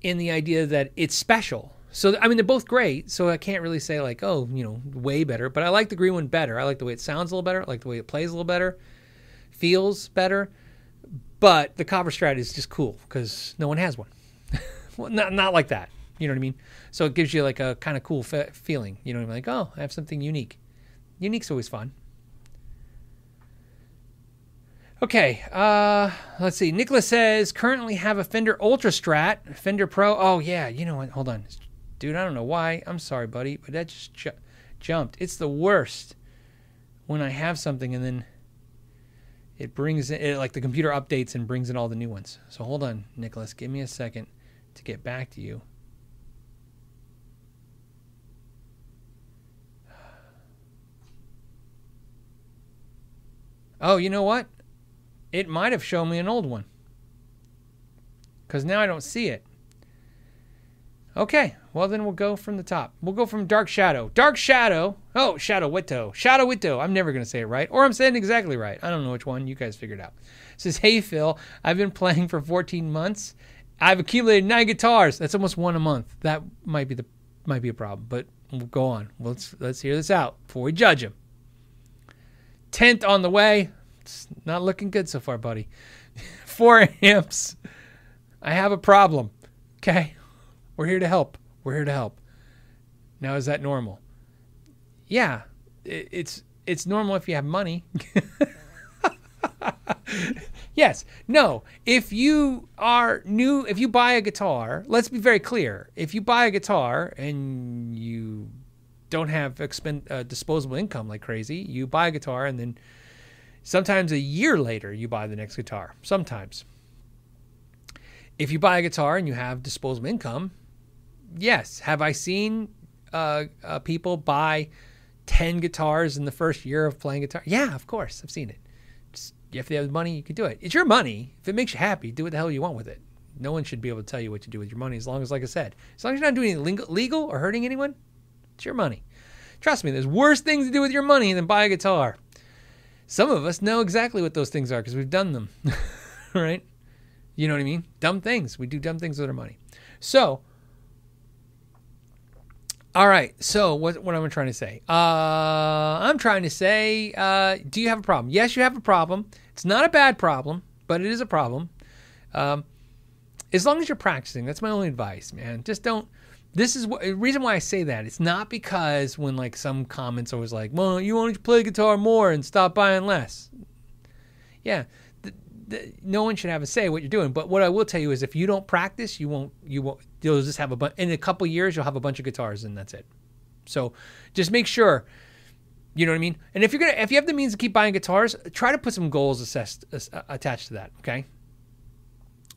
in the idea that it's special. So, I mean, they're both great. So I can't really say like, oh, you know, way better. But I like the green one better. I like the way it sounds a little better. I like the way it plays a little better. Feels better. But the Copper Strat is just cool because no one has one. Well, not, not like that. You know what I mean? So it gives you like a kind of cool fe- feeling. You know what I mean? Like, oh, I have something unique. Unique's always fun. Okay, uh, let's see. Nicholas says, currently have a Fender Ultra Strat, Fender Pro. Oh, yeah, you know what? Hold on. Dude, I don't know why. I'm sorry, buddy, but that just ju- jumped. It's the worst when I have something and then it brings in, it, like the computer updates and brings in all the new ones. So hold on, Nicholas. Give me a second to get back to you. Oh, you know what? It might have shown me an old one. Because now I don't see it. Okay. Well, then we'll go from the top. We'll go from Dark Shadow. Dark Shadow. Oh, Shadow Witto. Shadow Witto. I'm never going to say it right. Or I'm saying it exactly right. I don't know which one. You guys figured it out. It says, hey, Phil. I've been playing for fourteen months. I've accumulated nine guitars. That's almost one a month. That might be the might be a problem. But we'll go on. Let's, let's hear this out before we judge him. tenth on the way. It's not looking good so far, buddy. Four amps. I have a problem. Okay. We're here to help. We're here to help. Now, is that normal? Yeah. It's it's normal if you have money. Yes. No. If you are new, if you buy a guitar, let's be very clear. If you buy a guitar and you don't have expend, uh, disposable income like crazy, you buy a guitar and then sometimes a year later you buy the next guitar. Sometimes. If you buy a guitar and you have disposable income, yes. Have I seen uh, uh, people buy ten guitars in the first year of playing guitar? Yeah, of course. I've seen it. Just, if they have the money, you can do it. It's your money. If it makes you happy, do what the hell you want with it. No one should be able to tell you what to do with your money as long as, like I said, as long as you're not doing anything legal or hurting anyone, it's your money. Trust me, there's worse things to do with your money than buy a guitar. Some of us know exactly what those things are because we've done them, right? You know what I mean? Dumb things. We do dumb things with our money. So, all right. So what, what am I trying to say? Uh, I'm trying to say, uh, do you have a problem? Yes, you have a problem. It's not a bad problem, but it is a problem. Um, as long as you're practicing, that's my only advice, man. Just don't. This is what, the reason why I say that. It's not because when like some comments are always like, well, you want to play guitar more and stop buying less. Yeah. The, the, no one should have a say what you're doing. But what I will tell you is if you don't practice, you won't, you won't, you'll just have a bunch, in a couple of years, you'll have a bunch of guitars and that's it. So just make sure, you know what I mean? And if you're going to, if you have the means to keep buying guitars, try to put some goals assessed, uh, attached to that. Okay.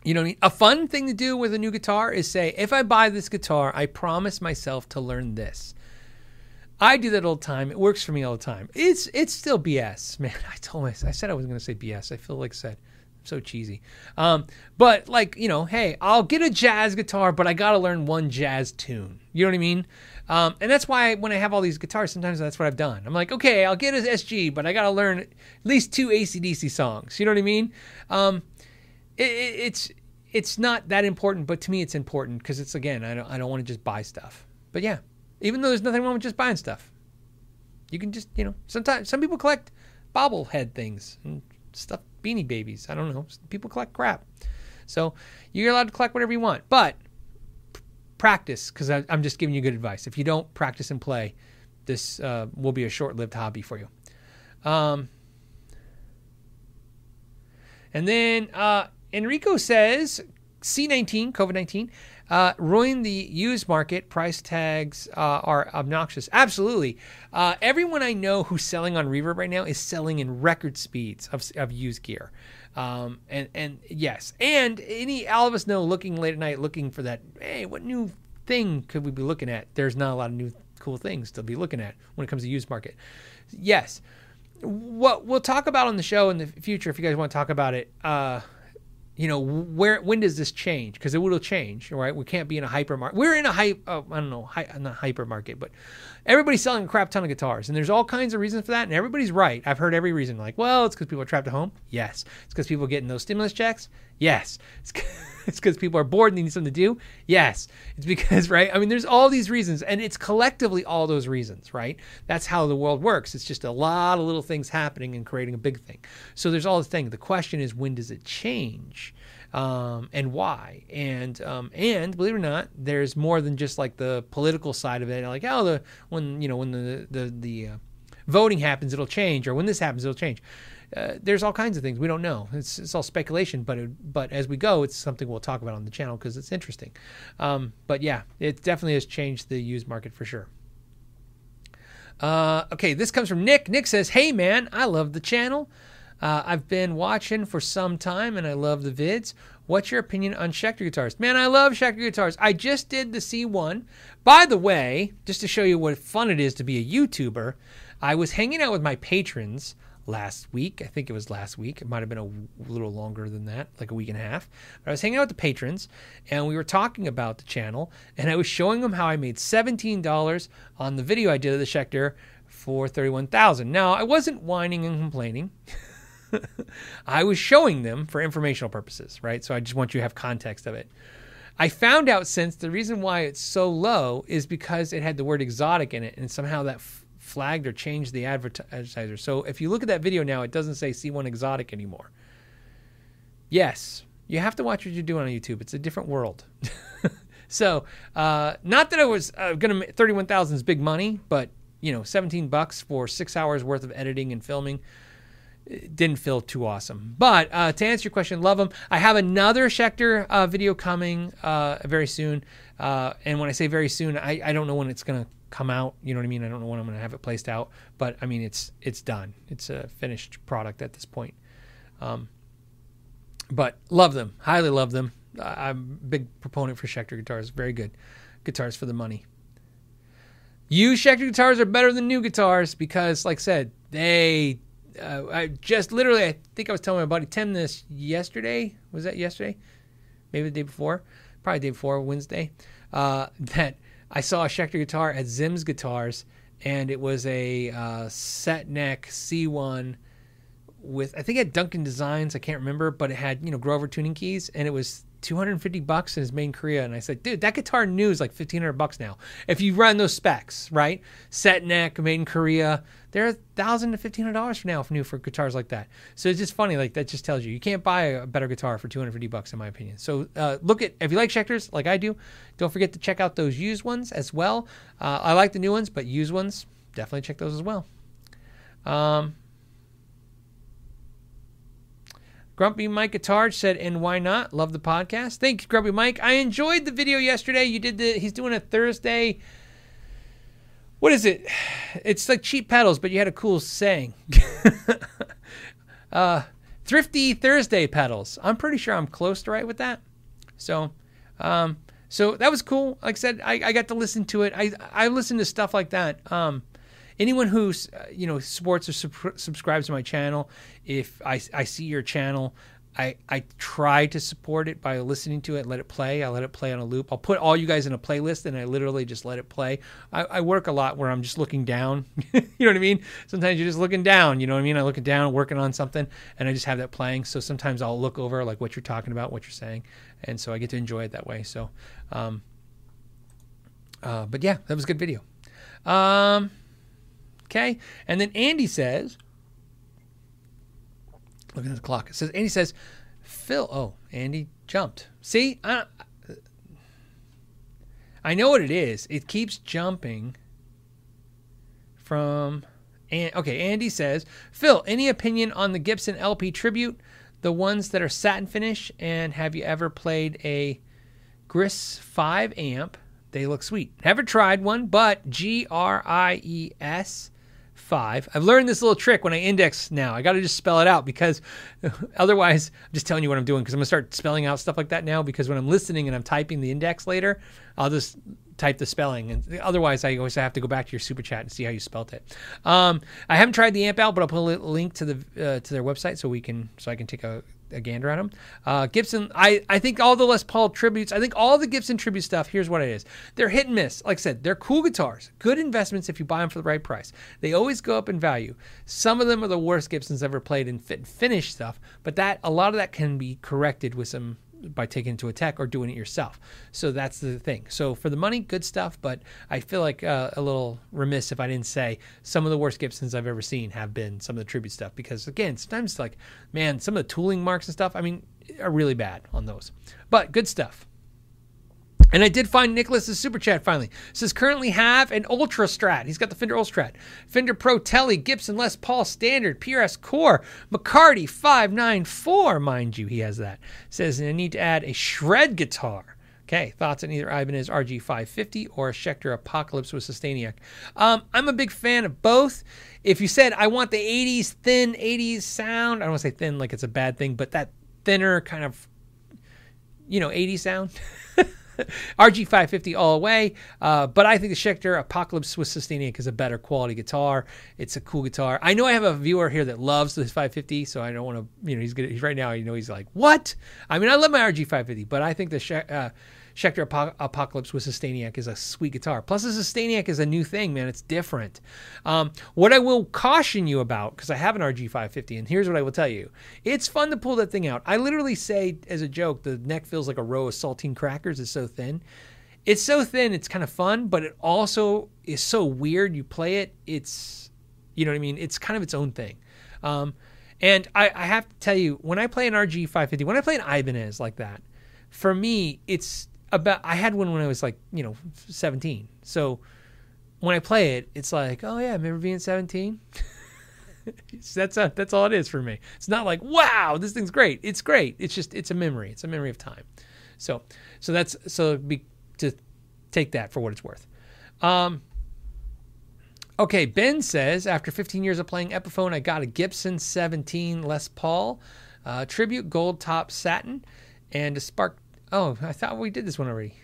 You know what I mean? A fun thing to do with a new guitar is say, if I buy this guitar, I promise myself to learn this. I do that all the time. It works for me all the time. It's it's still B S, man. I told myself, I said I was going to say B S. I feel like I said, I'm so cheesy. Um, but like, you know, hey, I'll get a jazz guitar, but I got to learn one jazz tune. You know what I mean? Um, and that's why when I have all these guitars, sometimes that's what I've done. I'm like, okay, I'll get an S G, but I got to learn at least two A C D C songs. You know what I mean? Um, It, it, it's it's not that important, but to me it's important because it's, again, I don't I don't want to just buy stuff. But yeah, even though there's nothing wrong with just buying stuff, you can just, you know, sometimes some people collect bobblehead things and stuff, beanie babies. I don't know. People collect crap, so you're allowed to collect whatever you want. But p- practice, because I'm just giving you good advice. If you don't practice and play, this uh, will be a short-lived hobby for you. Um, and then. Uh, Enrico says, C nineteen, COVID nineteen, uh, ruined the used market. Price tags uh, are obnoxious. Absolutely. Uh, everyone I know who's selling on Reverb right now is selling in record speeds of, of used gear. Um, and, and yes. And any, all of us know, looking late at night, looking for that, hey, what new thing could we be looking at? There's not a lot of new cool things to be looking at when it comes to used market. Yes. What we'll talk about on the show in the future, if you guys want to talk about it, uh, you know, where, when does this change? Because it will change, right? We can't be in a hypermarket. We're in a hype, oh, I don't know, hi, not hypermarket, but everybody's selling a crap ton of guitars. And there's all kinds of reasons for that. And everybody's right. I've heard every reason. Like, well, it's because people are trapped at home. Yes. It's because people are getting those stimulus checks. Yes. It's because people are bored and they need something to do. Yes. It's because, right? I mean, there's all these reasons. And it's collectively all those reasons, right? That's how the world works. It's just a lot of little things happening and creating a big thing. So there's all the thing. The question is, when does it change? Um, and why? And, um, and believe it or not, there's more than just like the political side of it. Like, oh, the, when, you know, when the, the, the, uh, voting happens, it'll change, or when this happens, it'll change. Uh, there's all kinds of things we don't know. It's, it's all speculation, but, it, but as we go, it's something we'll talk about on the channel cause it's interesting. Um, but yeah, it definitely has changed the used market for sure. Uh, okay. This comes from Nick. Nick says, "Hey man, I love the channel. Uh, I've been watching for some time and I love the vids. What's your opinion on Schecter guitars?" Man, I love Schecter guitars. I just did the C one. By the way, just to show you what fun it is to be a YouTuber, I was hanging out with my patrons last week. I think it was last week. It might have been a little longer than that, like a week and a half. But I was hanging out with the patrons and we were talking about the channel and I was showing them how I made seventeen dollars on the video I did of the Schecter for thirty-one thousand dollars. Now, I wasn't whining and complaining. I was showing them for informational purposes, right? So I just want you to have context of it. I found out since the reason why it's so low is because it had the word exotic in it, and somehow that f flagged or changed the advertiser. So if you look at that video now, it doesn't say C one exotic anymore. Yes, you have to watch what you're doing on YouTube. It's a different world. So uh, not that I was uh, going to make thirty-one thousand is big money, but you know, seventeen bucks for six hours worth of editing and filming. It didn't feel too awesome, but uh, to answer your question, love them. I have another Schecter uh, video coming uh, very soon, uh, and when I say very soon, I, I don't know when it's going to come out. You know what I mean? I don't know when I'm going to have it placed out, but I mean it's it's done. It's a finished product at this point. Um, but love them, highly love them. I'm a big proponent for Schecter guitars. Very good guitars for the money. Used Schecter guitars are better than new guitars because, like I said, they. Uh, I just literally, I think I was telling my buddy Tim this yesterday. Was that yesterday? Maybe the day before, probably the day before Wednesday, uh, that I saw a Schecter guitar at Zim's Guitars and it was a, uh, set neck C one with, I think it had Duncan Designs. I can't remember, but it had, you know, Grover tuning keys and it was two hundred fifty bucks and it's made in Korea. And I said, dude, that guitar new is like fifteen hundred bucks now. If you run those specs, right? Set neck, made in Korea, they're a thousand to fifteen hundred dollars for now for new for guitars like that. So it's just funny. Like that just tells you, you can't buy a better guitar for two hundred fifty bucks in my opinion. So, uh, look at, if you like Schecters like I do, don't forget to check out those used ones as well. Uh, I like the new ones, but used ones, definitely check those as well. Um, Grumpy Mike Guitar said, "And why not? Love the podcast." Thanks, Grumpy Mike. I enjoyed the video yesterday. You did the, he's doing a Thursday. What is it? It's like cheap pedals, but you had a cool saying. uh, Thrifty Thursday pedals. I'm pretty sure I'm close to right with that. So, um, so that was cool. Like I said, I, I got to listen to it. I, I listened to stuff like that. Um, Anyone who, uh, you know, supports or sub subscribes to my channel, if I, I see your channel, I, I try to support it by listening to it, let it play. I let it play on a loop. I'll put all you guys in a playlist and I literally just let it play. I, I work a lot where I'm just looking down. You know what I mean? Sometimes you're just looking down. You know what I mean? I look down, working on something, and I just have that playing. So sometimes I'll look over like what you're talking about, what you're saying. And so I get to enjoy it that way. So, um, uh, but yeah, that was a good video. Um, Okay. And then Andy says, look at the clock. It says, Andy says, Phil, oh, Andy jumped. See, I, I know what it is. It keeps jumping from, and, okay. Andy says, Phil, any opinion on the Gibson L P Tribute, the ones that are satin finish, and have you ever played a Gris five amp? They look sweet. Never tried one, but G R I E S five. I've learned this little trick when I index now. I got to just spell it out because otherwise I'm just telling you what I'm doing because I'm going to start spelling out stuff like that now because when I'm listening and I'm typing the index later, I'll just type the spelling. And otherwise, I always have to go back to your super chat and see how you spelt it. Um, I haven't tried the amp out, but I'll put a link to the uh, to their website so we can so I can take a a gander at them. Uh, Gibson, I, I think all the Les Paul tributes, I think all the Gibson tribute stuff, here's what it is. They're hit and miss. Like I said, they're cool guitars. Good investments if you buy them for the right price. They always go up in value. Some of them are the worst Gibsons ever played in fit and finish stuff, but that a lot of that can be corrected with some by taking it to a tech or doing it yourself. So that's the thing. So for the money, good stuff, but I feel like uh, a little remiss if I didn't say some of the worst Gibsons I've ever seen have been some of the tribute stuff, because again, sometimes it's like, man, some of the tooling marks and stuff, I mean, are really bad on those, but good stuff. And I did find Nicholas's super chat finally. It says, currently have an Ultra Strat. He's got the Fender Ultra Strat. Fender Pro Tele, Gibson Les Paul Standard, P R S Core, McCarty five ninety-four, mind you, he has that. It says, and I need to add a shred guitar. Okay, thoughts on either Ibanez R G five fifty or a Schecter Apocalypse with Sustainiac. Um, I'm a big fan of both. If you said, I want the eighties, thin eighties sound, I don't want to say thin like it's a bad thing, but that thinner kind of, you know, eighties sound. R G five fifty all the way, uh, but I think the Schecter Apocalypse Swiss Sustainiac is a better quality guitar. It's a cool guitar. I know I have a viewer here that loves this five fifty, so I don't want to, you know, he's, gonna, he's right now, you know, he's like, what? I mean, I love my R G five fifty, but I think the Schecter uh, Schecter Apocalypse with Sustainiac is a sweet guitar. Plus, the Sustainiac is a new thing, man. It's different. Um, what I will caution you about, because I have an R G five fifty, and here's what I will tell you. It's fun to pull that thing out. I literally say, as a joke, the neck feels like a row of saltine crackers. It's so thin. It's so thin, it's kind of fun, but it also is so weird. You play it, it's, you know what I mean? It's kind of its own thing. Um, and I, I have to tell you, when I play an R G five fifty, when I play an Ibanez like that, for me, it's... About, I had one when I was like, you know, seventeen. So when I play it, it's like, oh yeah, I remember being seventeen. that's a, that's all it is for me. It's not like, wow, this thing's great. It's great. It's just, it's a memory. It's a memory of time. So, so that's, so be, to take that for what it's worth. Um, okay. Ben says, after fifteen years of playing Epiphone, I got a Gibson seventeen Les Paul, uh, tribute gold top satin and a Spark. Oh, I thought we did this one already.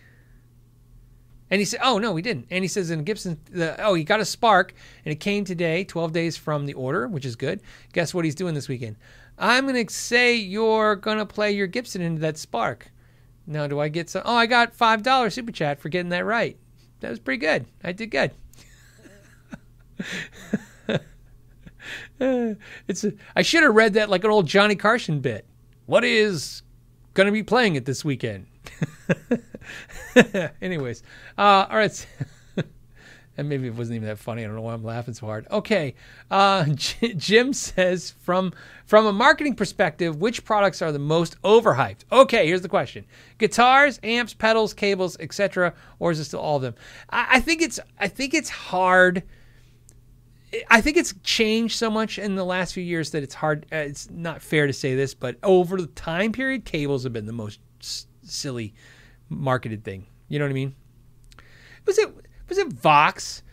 And he said, oh, no, we didn't. And he says in Gibson, the, oh, he got a Spark, and it came today, twelve days from the order, which is good. Guess what he's doing this weekend? I'm going to say you're going to play your Gibson into that Spark. Now, do I get some? Oh, I got five dollars super chat for getting that right. That was pretty good. I did good. it's a, I should have read that like an old Johnny Carson bit. What is... going to be playing it this weekend. Anyways, uh, all right. And maybe it wasn't even that funny. I don't know why I'm laughing so hard. Okay, uh, J- Jim says from from a marketing perspective, which products are the most overhyped? Okay, here's the question: guitars, amps, pedals, cables, et cetera, or is it still all of them? I, I think it's I think it's hard. I think it's changed so much in the last few years that it's hard. Uh, it's not fair to say this, but over the time period, cables have been the most s- silly marketed thing. You know what I mean? Was it was it Vox?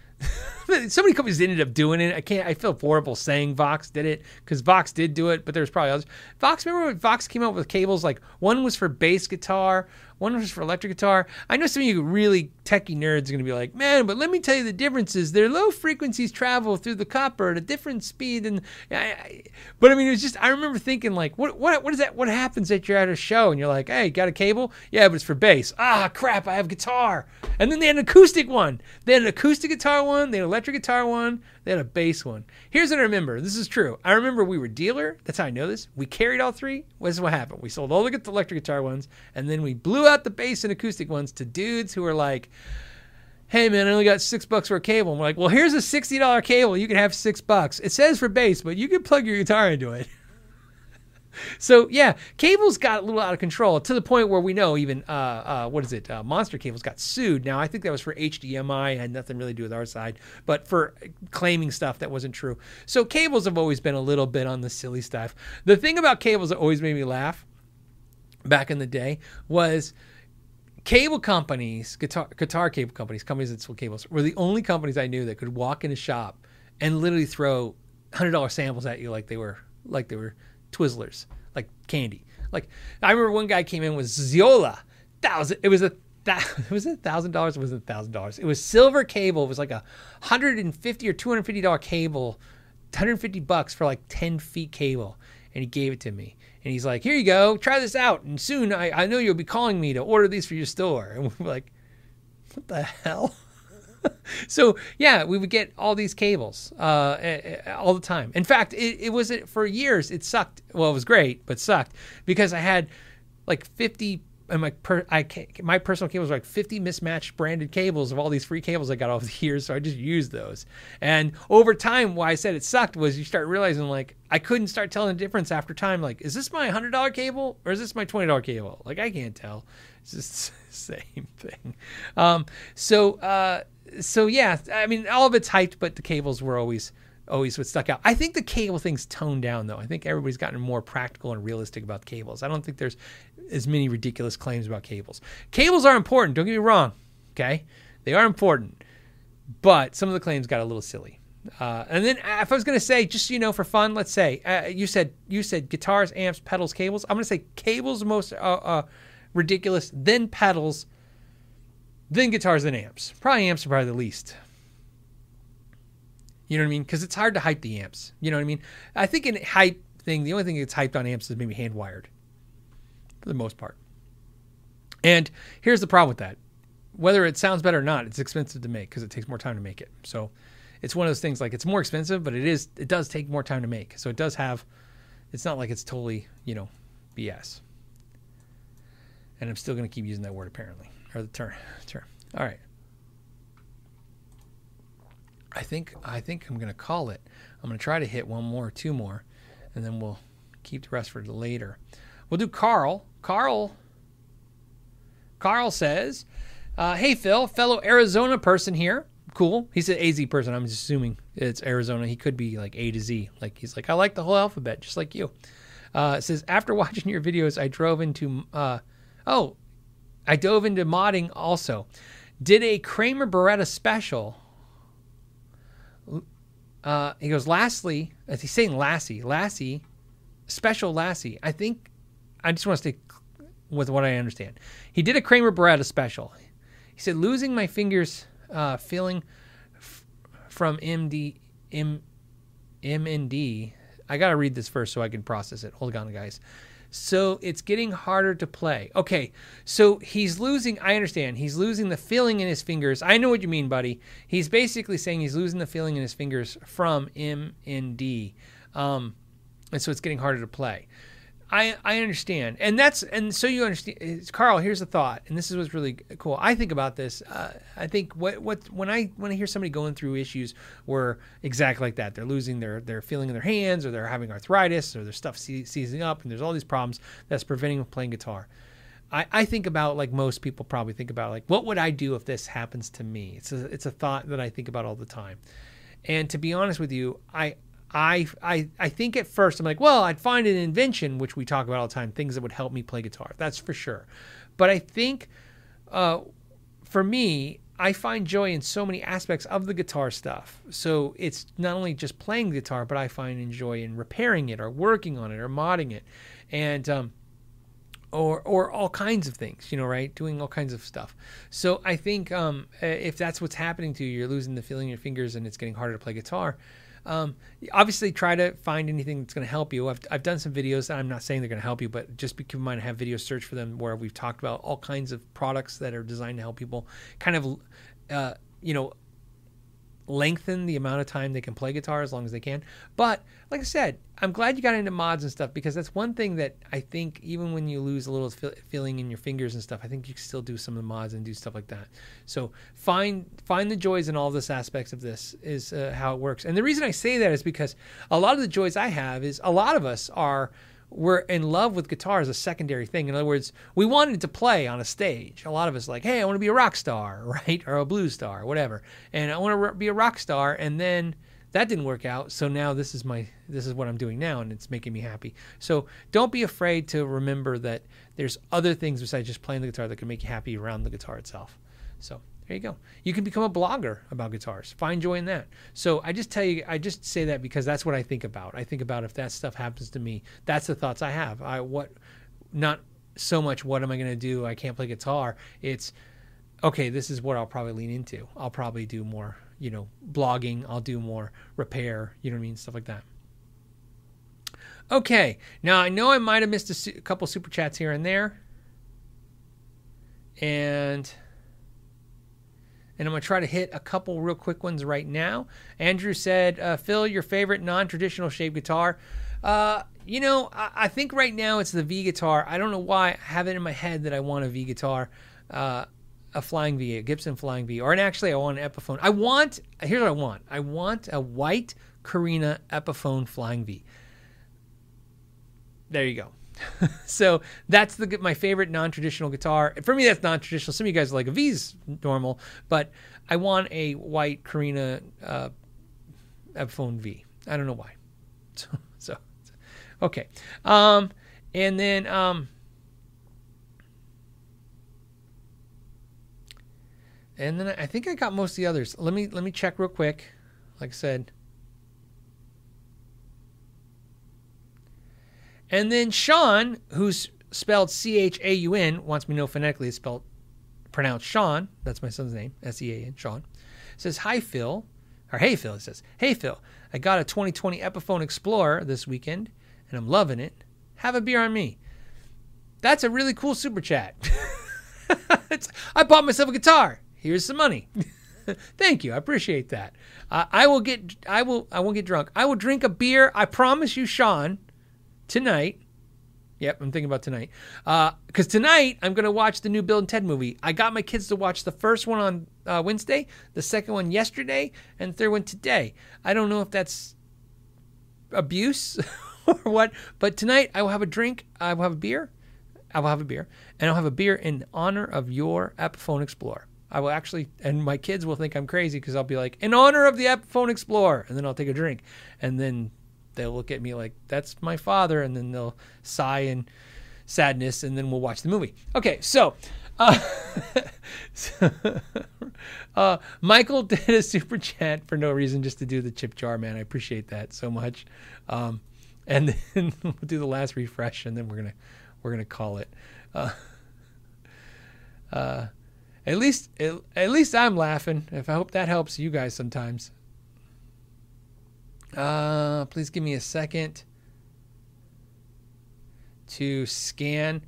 So many companies ended up doing it. I can't. I feel horrible saying Vox did it because Vox did do it, but there's probably others. Vox. Remember when Vox came out with cables? Like one was for bass guitar, one was for electric guitar. I know some of you really techie nerds are going to be like, man, but let me tell you the differences. Their low frequencies travel through the copper at a different speed. And I, I, but I mean, it was just, I remember thinking like, what, what, what is that? What happens that you're at a show and you're like, hey, got a cable? Yeah, but it's for bass. Ah, crap. I have guitar. And then they had an acoustic one. They had an acoustic guitar one. They had an electric guitar one. They had a bass one. Here's what I remember. This is true. I remember we were dealer. That's how I know this. We carried all three. This is what happened. We sold all the electric guitar ones. And then we blew out the bass and acoustic ones to dudes who are like, hey man, I only got six bucks for a cable. And we're like, well, here's a sixty dollar cable. You can have six bucks. It says for bass, but you can plug your guitar into it. So yeah, cables got a little out of control to the point where we know even, uh, uh, what is it? Uh, Monster Cables got sued. Now I think that was for H D M I, had nothing really to do with our side, but for claiming stuff that wasn't true. So cables have always been a little bit on the silly stuff. The thing about cables that always made me laugh back in the day was cable companies, guitar, guitar cable companies, companies that sold cables were the only companies I knew that could walk in a shop and literally throw one hundred dollar samples at you like they were, like they were Twizzlers, like candy. Like I remember one guy came in with Ziola, thousand. It was a thousand. Was it a thousand dollars? It wasn't a thousand dollars. It was silver cable. It was like a hundred and fifty or two hundred fifty dollar cable, one hundred fifty bucks for like ten feet cable. and he gave it to me. And he's like, here you go, try this out. And soon I, I know you'll be calling me to order these for your store. And we're like, what the hell? So yeah, we would get all these cables uh, all the time. In fact, it, it was for years. It sucked. Well, it was great, but sucked because I had like fifty. And my per, I my personal cables were like fifty mismatched branded cables of all these free cables I got off the years. So I just used those. And over time, why I said it sucked was you start realizing like I couldn't start telling the difference after time. Like, is this my hundred dollar cable or is this my twenty dollar cable? Like I can't tell. It's just the same thing. Um, so. Uh, So yeah, I mean, all of it's hyped, but the cables were always, always what stuck out. I think the cable thing's toned down though. I think everybody's gotten more practical and realistic about cables. I don't think there's as many ridiculous claims about cables. Cables are important. Don't get me wrong. Okay. They are important, but some of the claims got a little silly. Uh, and then if I was going to say, just, you know, for fun, let's say, uh, you said, you said guitars, amps, pedals, cables. I'm going to say cables most, uh, uh, ridiculous, then pedals, then guitars, then amps. Probably amps are probably the least. You know what I mean? Because it's hard to hype the amps. You know what I mean? I think in hype thing, the only thing that's hyped on amps is maybe hand-wired for the most part. And here's the problem with that. Whether it sounds better or not, it's expensive to make because it takes more time to make it. So it's one of those things like it's more expensive, but it is it does take more time to make. So it does have, it's not like it's totally, you know, B S. And I'm still going to keep using that word apparently. Or the turn, turn. All right. I think I think I'm gonna call it. I'm gonna try to hit one more, two more, and then we'll keep the rest for later. We'll do Carl. Carl. Carl says, uh, "Hey Phil, fellow Arizona person here. Cool. He's an A Z person. I'm just assuming it's Arizona. He could be like A to Z. Like he's like I like the whole alphabet, just like you." Uh, it says after watching your videos, I drove into uh, oh. I dove into modding also. Did a Kramer Beretta special. Uh, he goes, lastly, as he's saying Lassie, Lassie, special Lassie. I think, I just want to stick with what I understand. He did a Kramer Beretta special. He said, losing my fingers uh, feeling f- from M D, M, M N D. I got to read this first so I can process it. Hold on, guys. So it's getting harder to play. Okay, so he's losing, I understand, he's losing the feeling in his fingers. I know what you mean, buddy. He's basically saying he's losing the feeling in his fingers from M N D. Um, and so it's getting harder to play. I I understand. And that's, and so you understand, Carl, here's the thought, and this is what's really cool. I think about this. Uh, I think what, what, when I, when I hear somebody going through issues where exactly like that, they're losing their, their feeling in their hands, or they're having arthritis, or their stuff see, seizing up, and there's all these problems that's preventing them from playing guitar. I, I think about, like most people probably think about, like, what would I do if this happens to me? It's a, it's a thought that I think about all the time. And to be honest with you, I, I, I I think at first I'm like, well, I'd find an invention, which we talk about all the time, things that would help me play guitar. That's for sure. But I think uh, for me, I find joy in so many aspects of the guitar stuff. So it's not only just playing the guitar, but I find joy in repairing it or working on it or modding it and um, or or all kinds of things, you know, right? Doing all kinds of stuff. So I think um, if that's what's happening to you, you're losing the feeling in your fingers and it's getting harder to play guitar. Um, obviously try to find anything that's going to help you. I've, I've done some videos that I'm not saying they're going to help you, but just keep in mind, I have videos search for them where we've talked about all kinds of products that are designed to help people kind of, uh, you know, lengthen the amount of time they can play guitar as long as they can. But like I said, I'm glad you got into mods and stuff, because that's one thing that I think even when you lose a little feeling in your fingers and stuff, I think you can still do some of the mods and do stuff like that. So find find the joys in all this aspects of this is uh, how it works. And the reason I say that is because a lot of the joys I have is a lot of us are we're in love with guitar as a secondary thing. In other words, we wanted to play on a stage. A lot of us like, hey, I want to be a rock star, right? Or a blues star, whatever. And I want to be a rock star. And then that didn't work out. So now this is my, this is what I'm doing now, and it's making me happy. So don't be afraid to remember that there's other things besides just playing the guitar that can make you happy around the guitar itself. So there you go. You can become a blogger about guitars. Find joy in that. So I just tell you, I just say that because that's what I think about. I think about if that stuff happens to me, that's the thoughts I have. I what, not so much what am I going to do? I can't play guitar. It's okay. This is what I'll probably lean into. I'll probably do more, you know, blogging. I'll do more repair. You know what I mean? Stuff like that. Okay, now I know I might have missed a, su- a couple super chats here and there. And... And I'm going to try to hit a couple real quick ones right now. Andrew said, uh, Phil, your favorite non-traditional shaped guitar. Uh, you know, I, I think right now it's the V guitar. I don't know why. I have it in my head that I want a V guitar, uh, a flying V, a Gibson flying V. Or and actually, I want an Epiphone. I want, here's what I want. I want a white Corona Epiphone flying V. There you go. So that's the my favorite non-traditional guitar. For me, that's non-traditional. Some of you guys like a V's normal, but I want a white Corona uh, Epiphone V. I don't know why. So, so, so. okay. Um, and then um, and then I think I got most of the others. Let me let me check real quick. Like I said. And then Sean, who's spelled C H A U N, wants me to know phonetically it's spelled, pronounced Sean. That's my son's name, S E A N, Sean. Says, hi, Phil. Or, hey, Phil, it says. Hey, Phil, I got a twenty twenty Epiphone Explorer this weekend, and I'm loving it. Have a beer on me. That's a really cool super chat. It's, I bought myself a guitar. Here's some money. Thank you. I appreciate that. Uh, I will get, I will, I won't get drunk. I will drink a beer. I promise you, Sean. Tonight, yep, I'm thinking about tonight. Uh, because tonight I'm gonna watch the new Bill and Ted movie. I got my kids to watch the first one on uh, Wednesday, the second one yesterday, and the third one today. I don't know if that's abuse or what, but tonight I will have a drink. I will have a beer. I will have a beer, and I'll have a beer in honor of your Epiphone Explorer. I will actually, and my kids will think I'm crazy because I'll be like, in honor of the Epiphone Explorer, and then I'll take a drink, and then. They'll look at me like, that's my father. And then they'll sigh in sadness. And then we'll watch the movie. Okay. So, uh, so uh, Michael did a super chat for no reason, just to do the chip jar, man. I appreciate that so much. Um, and then we'll do the last refresh and then we're going to, we're going to call it, uh, uh, at least, at, at least I'm laughing. If I hope that helps you guys sometimes. Uh, please give me a second to scan.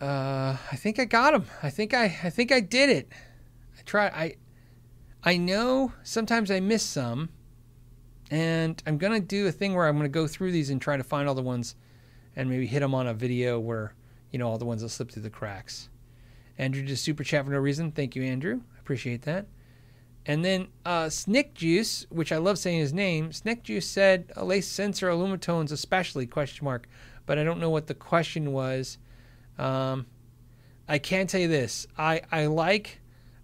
Uh, I think I got him. I think I, I think I did it. I try. I, I know sometimes I miss some, and I'm going to do a thing where I'm going to go through these and try to find all the ones and maybe hit them on a video where, you know, all the ones that slip through the cracks. Andrew just super chat for no reason. Thank you, Andrew. I appreciate that. And then uh, Snick Juice, which I love saying his name, Snick Juice said, lace sensor alumitones especially, question mark. But I don't know what the question was. Um, I can tell you this. I, I like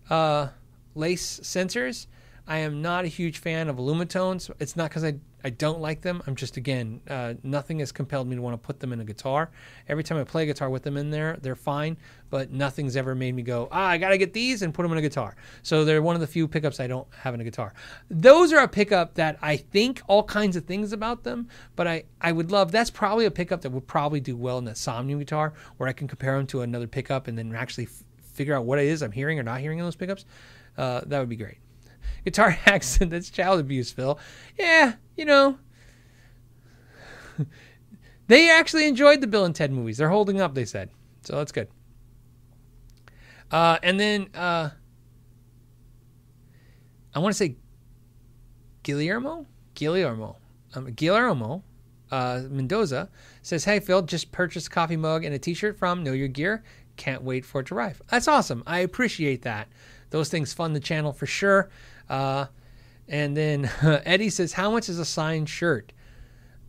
uh, lace sensors. I am not a huge fan of alumitones. It's not because I, I don't like them. I'm just, again, uh, nothing has compelled me to want to put them in a guitar. Every time I play guitar with them in there, they're fine, but nothing's ever made me go, ah, I got to get these and put them in a guitar. So they're one of the few pickups I don't have in a guitar. Those are a pickup that I think all kinds of things about them, but I, I would love, that's probably a pickup that would probably do well in a Somnium guitar where I can compare them to another pickup and then actually f- figure out what it is I'm hearing or not hearing in those pickups. Uh, that would be great. Guitar accent, that's child abuse, Phil. Yeah, you know. They actually enjoyed the Bill and Ted movies. They're holding up, they said. So that's good. Uh, and then, uh, I want to say Guillermo? Guillermo. Um, Guillermo uh, Mendoza says, hey, Phil, just purchased a coffee mug and a T-shirt from Know Your Gear. Can't wait for it to arrive. That's awesome. I appreciate that. Those things fund the channel for sure. Uh, and then uh, Eddie says, how much is a signed shirt?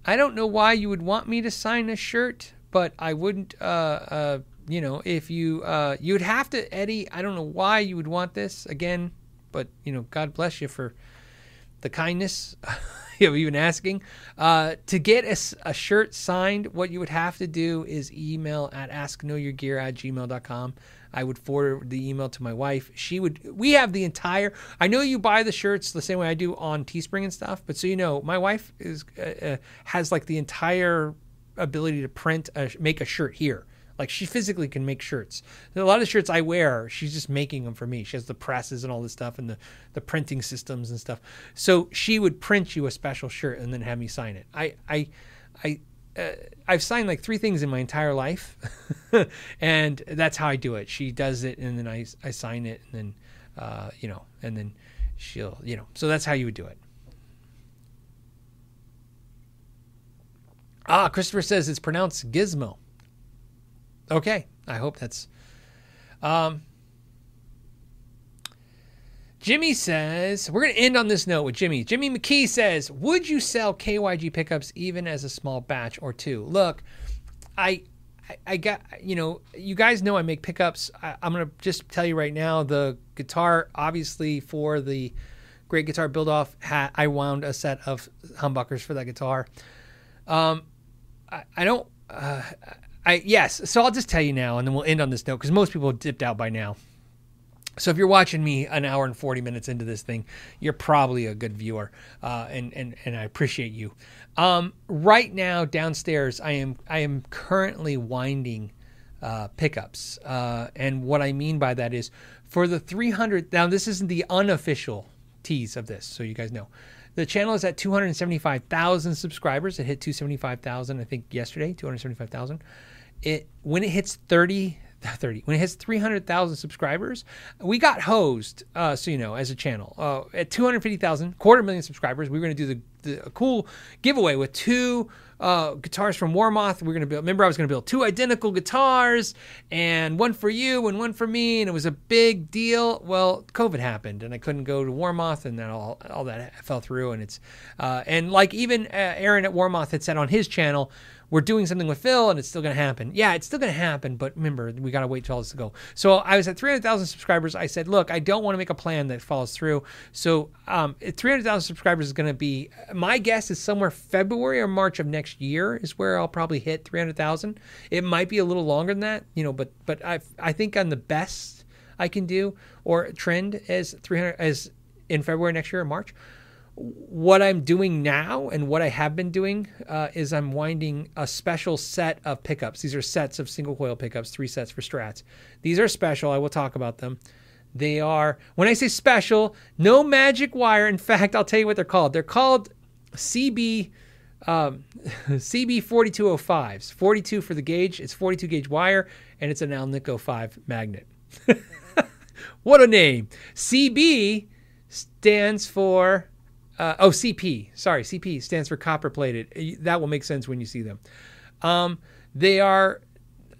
I don't know why you would want me to sign a shirt, but I wouldn't, uh, uh, you know, if you, uh, you would have to, Eddie, I don't know why you would want this again, but, you know, God bless you for the kindness of even asking. Uh, to get a, a shirt signed, what you would have to do is email at ask know your gear at gmail dot com. I would forward the email to my wife. She would, we have the entire, I know you buy the shirts the same way I do on Teespring and stuff, but so you know, my wife is, uh, uh, has like the entire ability to print, a, make a shirt here. Like, she physically can make shirts. A lot of the shirts I wear, she's just making them for me. She has the presses and all this stuff and the, the printing systems and stuff. So she would print you a special shirt and then have me sign it. I, I, I, uh, I've signed like three things in my entire life, and that's how I do it. She does it, and then I, I sign it, and then, uh, you know, and then she'll, you know, so that's how you would do it. Ah, Christopher says it's pronounced gizmo. Okay, I hope that's... Um, Jimmy says... We're going to end on this note with Jimmy. Jimmy McKee says, would you sell K Y G pickups even as a small batch or two? Look, I I, I got... You know, you guys know I make pickups. I, I'm going to just tell you right now, the guitar, obviously, for the Great Guitar Build-Off, ha- I wound a set of humbuckers for that guitar. Um, I, I don't, uh, I, yes. So I'll just tell you now, and then we'll end on this note, because most people have dipped out by now. So if you're watching me an hour and forty minutes into this thing, you're probably a good viewer. Uh, and, and, and I appreciate you. Um, right now downstairs, I am, I am currently winding, uh, pickups. Uh, and what I mean by that is for the three hundred, now this isn't the unofficial tease of this, so you guys know. The channel is at two hundred seventy-five thousand subscribers. It hit two hundred seventy-five thousand, I think, yesterday, two hundred seventy-five thousand. It when it hits thirty, thirty, when it hits three hundred thousand subscribers, we got hosed, uh, so you know, as a channel. Uh, at two hundred fifty thousand, quarter million subscribers, we were going to do the, the a cool giveaway with two uh, guitars from Warmoth. We we're going to build. Remember, I was going to build two identical guitars, and one for you and one for me, and it was a big deal. Well, COVID happened, and I couldn't go to Warmoth, and then all all that fell through. And it's uh, and like even uh, Aaron at Warmoth had said on his channel, we're doing something with Phil, and it's still going to happen. Yeah, it's still going to happen, but remember, we got to wait till all this to go. So I was at three hundred thousand subscribers. I said, look, I don't want to make a plan that follows through. So um, three hundred thousand subscribers is going to be, my guess is somewhere February or March of next year is where I'll probably hit three hundred thousand. It might be a little longer than that, you know, but but I I think on the best I can do or trend as three hundred as in February next year or March. What I'm doing now and what I have been doing uh, is I'm winding a special set of pickups. These are sets of single coil pickups, three sets for strats. These are special. I will talk about them. They are, when I say special, no magic wire. In fact, I'll tell you what they're called. They're called C B um, C B forty-two oh fives. forty-two for the gauge. It's forty-two gauge wire, and it's an Alnico five magnet. What a name. C B stands for... Uh, oh, C P. Sorry, C P stands for copper plated. That will make sense when you see them. Um, they are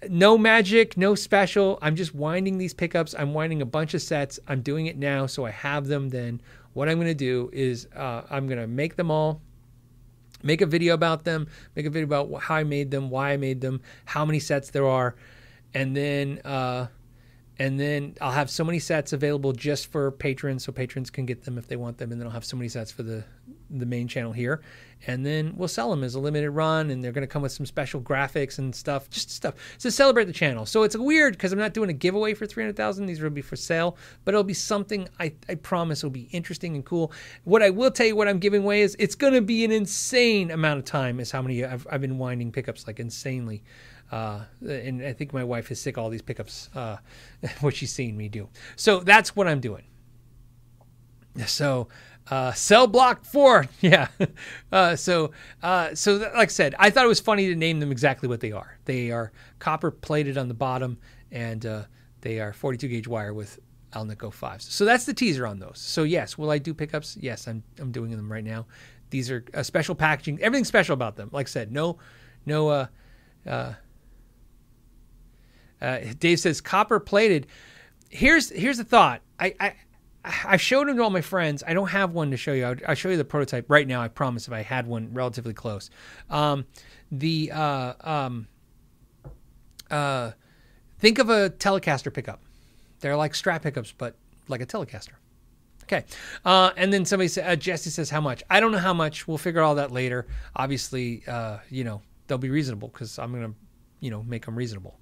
no magic, no special. I'm just winding these pickups. I'm winding a bunch of sets. I'm doing it now, so I have them then. What I'm going to do is uh, I'm going to make them all, make a video about them, make a video about how I made them, why I made them, how many sets there are, and then... Uh, And then I'll have so many sets available just for patrons, so patrons can get them if they want them. And then I'll have so many sets for the, the main channel here. And then we'll sell them as a limited run, and they're going to come with some special graphics and stuff, just stuff to celebrate the channel. So it's weird because I'm not doing a giveaway for three hundred thousand. These will be for sale, but it'll be something I, I promise will be interesting and cool. What I will tell you what I'm giving away is it's going to be an insane amount of time is how many I've, I've been winding pickups like insanely. Uh, and I think my wife is sick of all these pickups, uh, what she's seen me do. So that's what I'm doing. So, uh, cell block four. Yeah. Uh, so, uh, so that, like I said, I thought it was funny to name them exactly what they are. They are copper plated on the bottom, and, uh, they are forty-two gauge wire with Alnico fives. So that's the teaser on those. So yes, will I do pickups? Yes, I'm, I'm doing them right now. These are a special packaging, everything special about them. Like I said, no, no, uh, uh, Uh, Dave says copper plated. Here's here's the thought. I I I showed them to all my friends. I don't have one to show you. I'll show you the prototype right now. I promise. If I had one relatively close, um, the uh, um, uh, think of a Telecaster pickup. They're like Strat pickups, but like a Telecaster. Okay. Uh, and then somebody said, uh, Jesse says how much? I don't know how much. We'll figure all that later. Obviously, uh, you know they'll be reasonable because I'm gonna you know make them reasonable.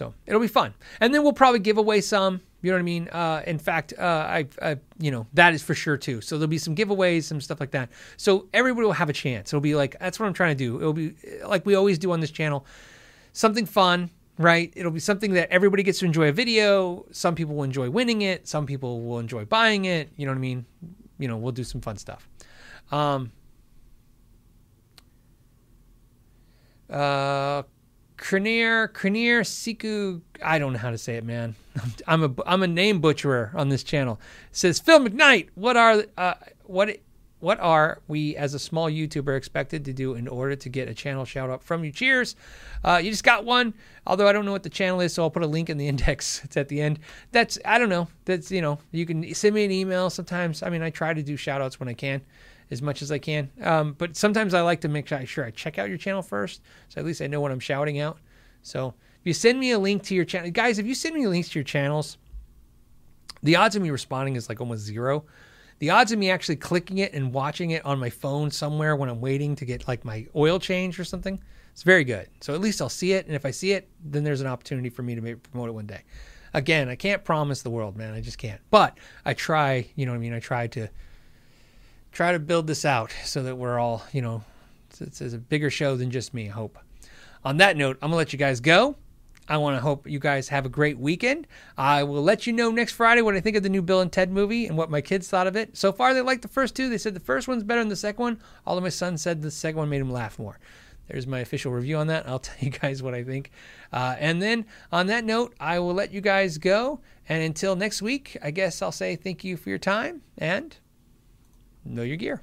So it'll be fun. And then we'll probably give away some, you know what I mean? Uh, in fact, uh, I, I, you know, that is for sure too. So there'll be some giveaways, some stuff like that. So everybody will have a chance. It'll be like, that's what I'm trying to do. It'll be like we always do on this channel, something fun, right? It'll be something that everybody gets to enjoy a video. Some people will enjoy winning it. Some people will enjoy buying it. You know what I mean? You know, we'll do some fun stuff. Um, uh, Crenier, Crenier, Siku, I don't know how to say it, man. I'm a, I'm a name butcherer on this channel. It says, Phil McKnight, what are, uh, what, what are we as a small YouTuber expected to do in order to get a channel shout out from you? Cheers. Uh, you just got one, although I don't know what the channel is, so I'll put a link in the index. It's at the end. That's, I don't know. That's, you know, you can send me an email sometimes. I mean, I try to do shout outs when I can, as much as I can. Um, but sometimes I like to make sure I check out your channel first, so at least I know what I'm shouting out. So if you send me a link to your channel, guys, if you send me links to your channels, the odds of me responding is like almost zero. The odds of me actually clicking it and watching it on my phone somewhere when I'm waiting to get like my oil change or something, it's very good. So at least I'll see it. And if I see it, then there's an opportunity for me to maybe promote it one day. Again, I can't promise the world, man. I just can't. But I try, you know what I mean? I try to, try to build this out so that we're all, you know, it's, it's, it's a bigger show than just me, I hope. On that note, I'm gonna let you guys go. I want to hope you guys have a great weekend. I will let you know next Friday what I think of the new Bill and Ted movie and what my kids thought of it. So far, they liked the first two. They said the first one's better than the second one, although my son said the second one made him laugh more. There's my official review on that. I'll tell you guys what I think. Uh, and then on that note, I will let you guys go. And until next week, I guess I'll say thank you for your time and know your gear.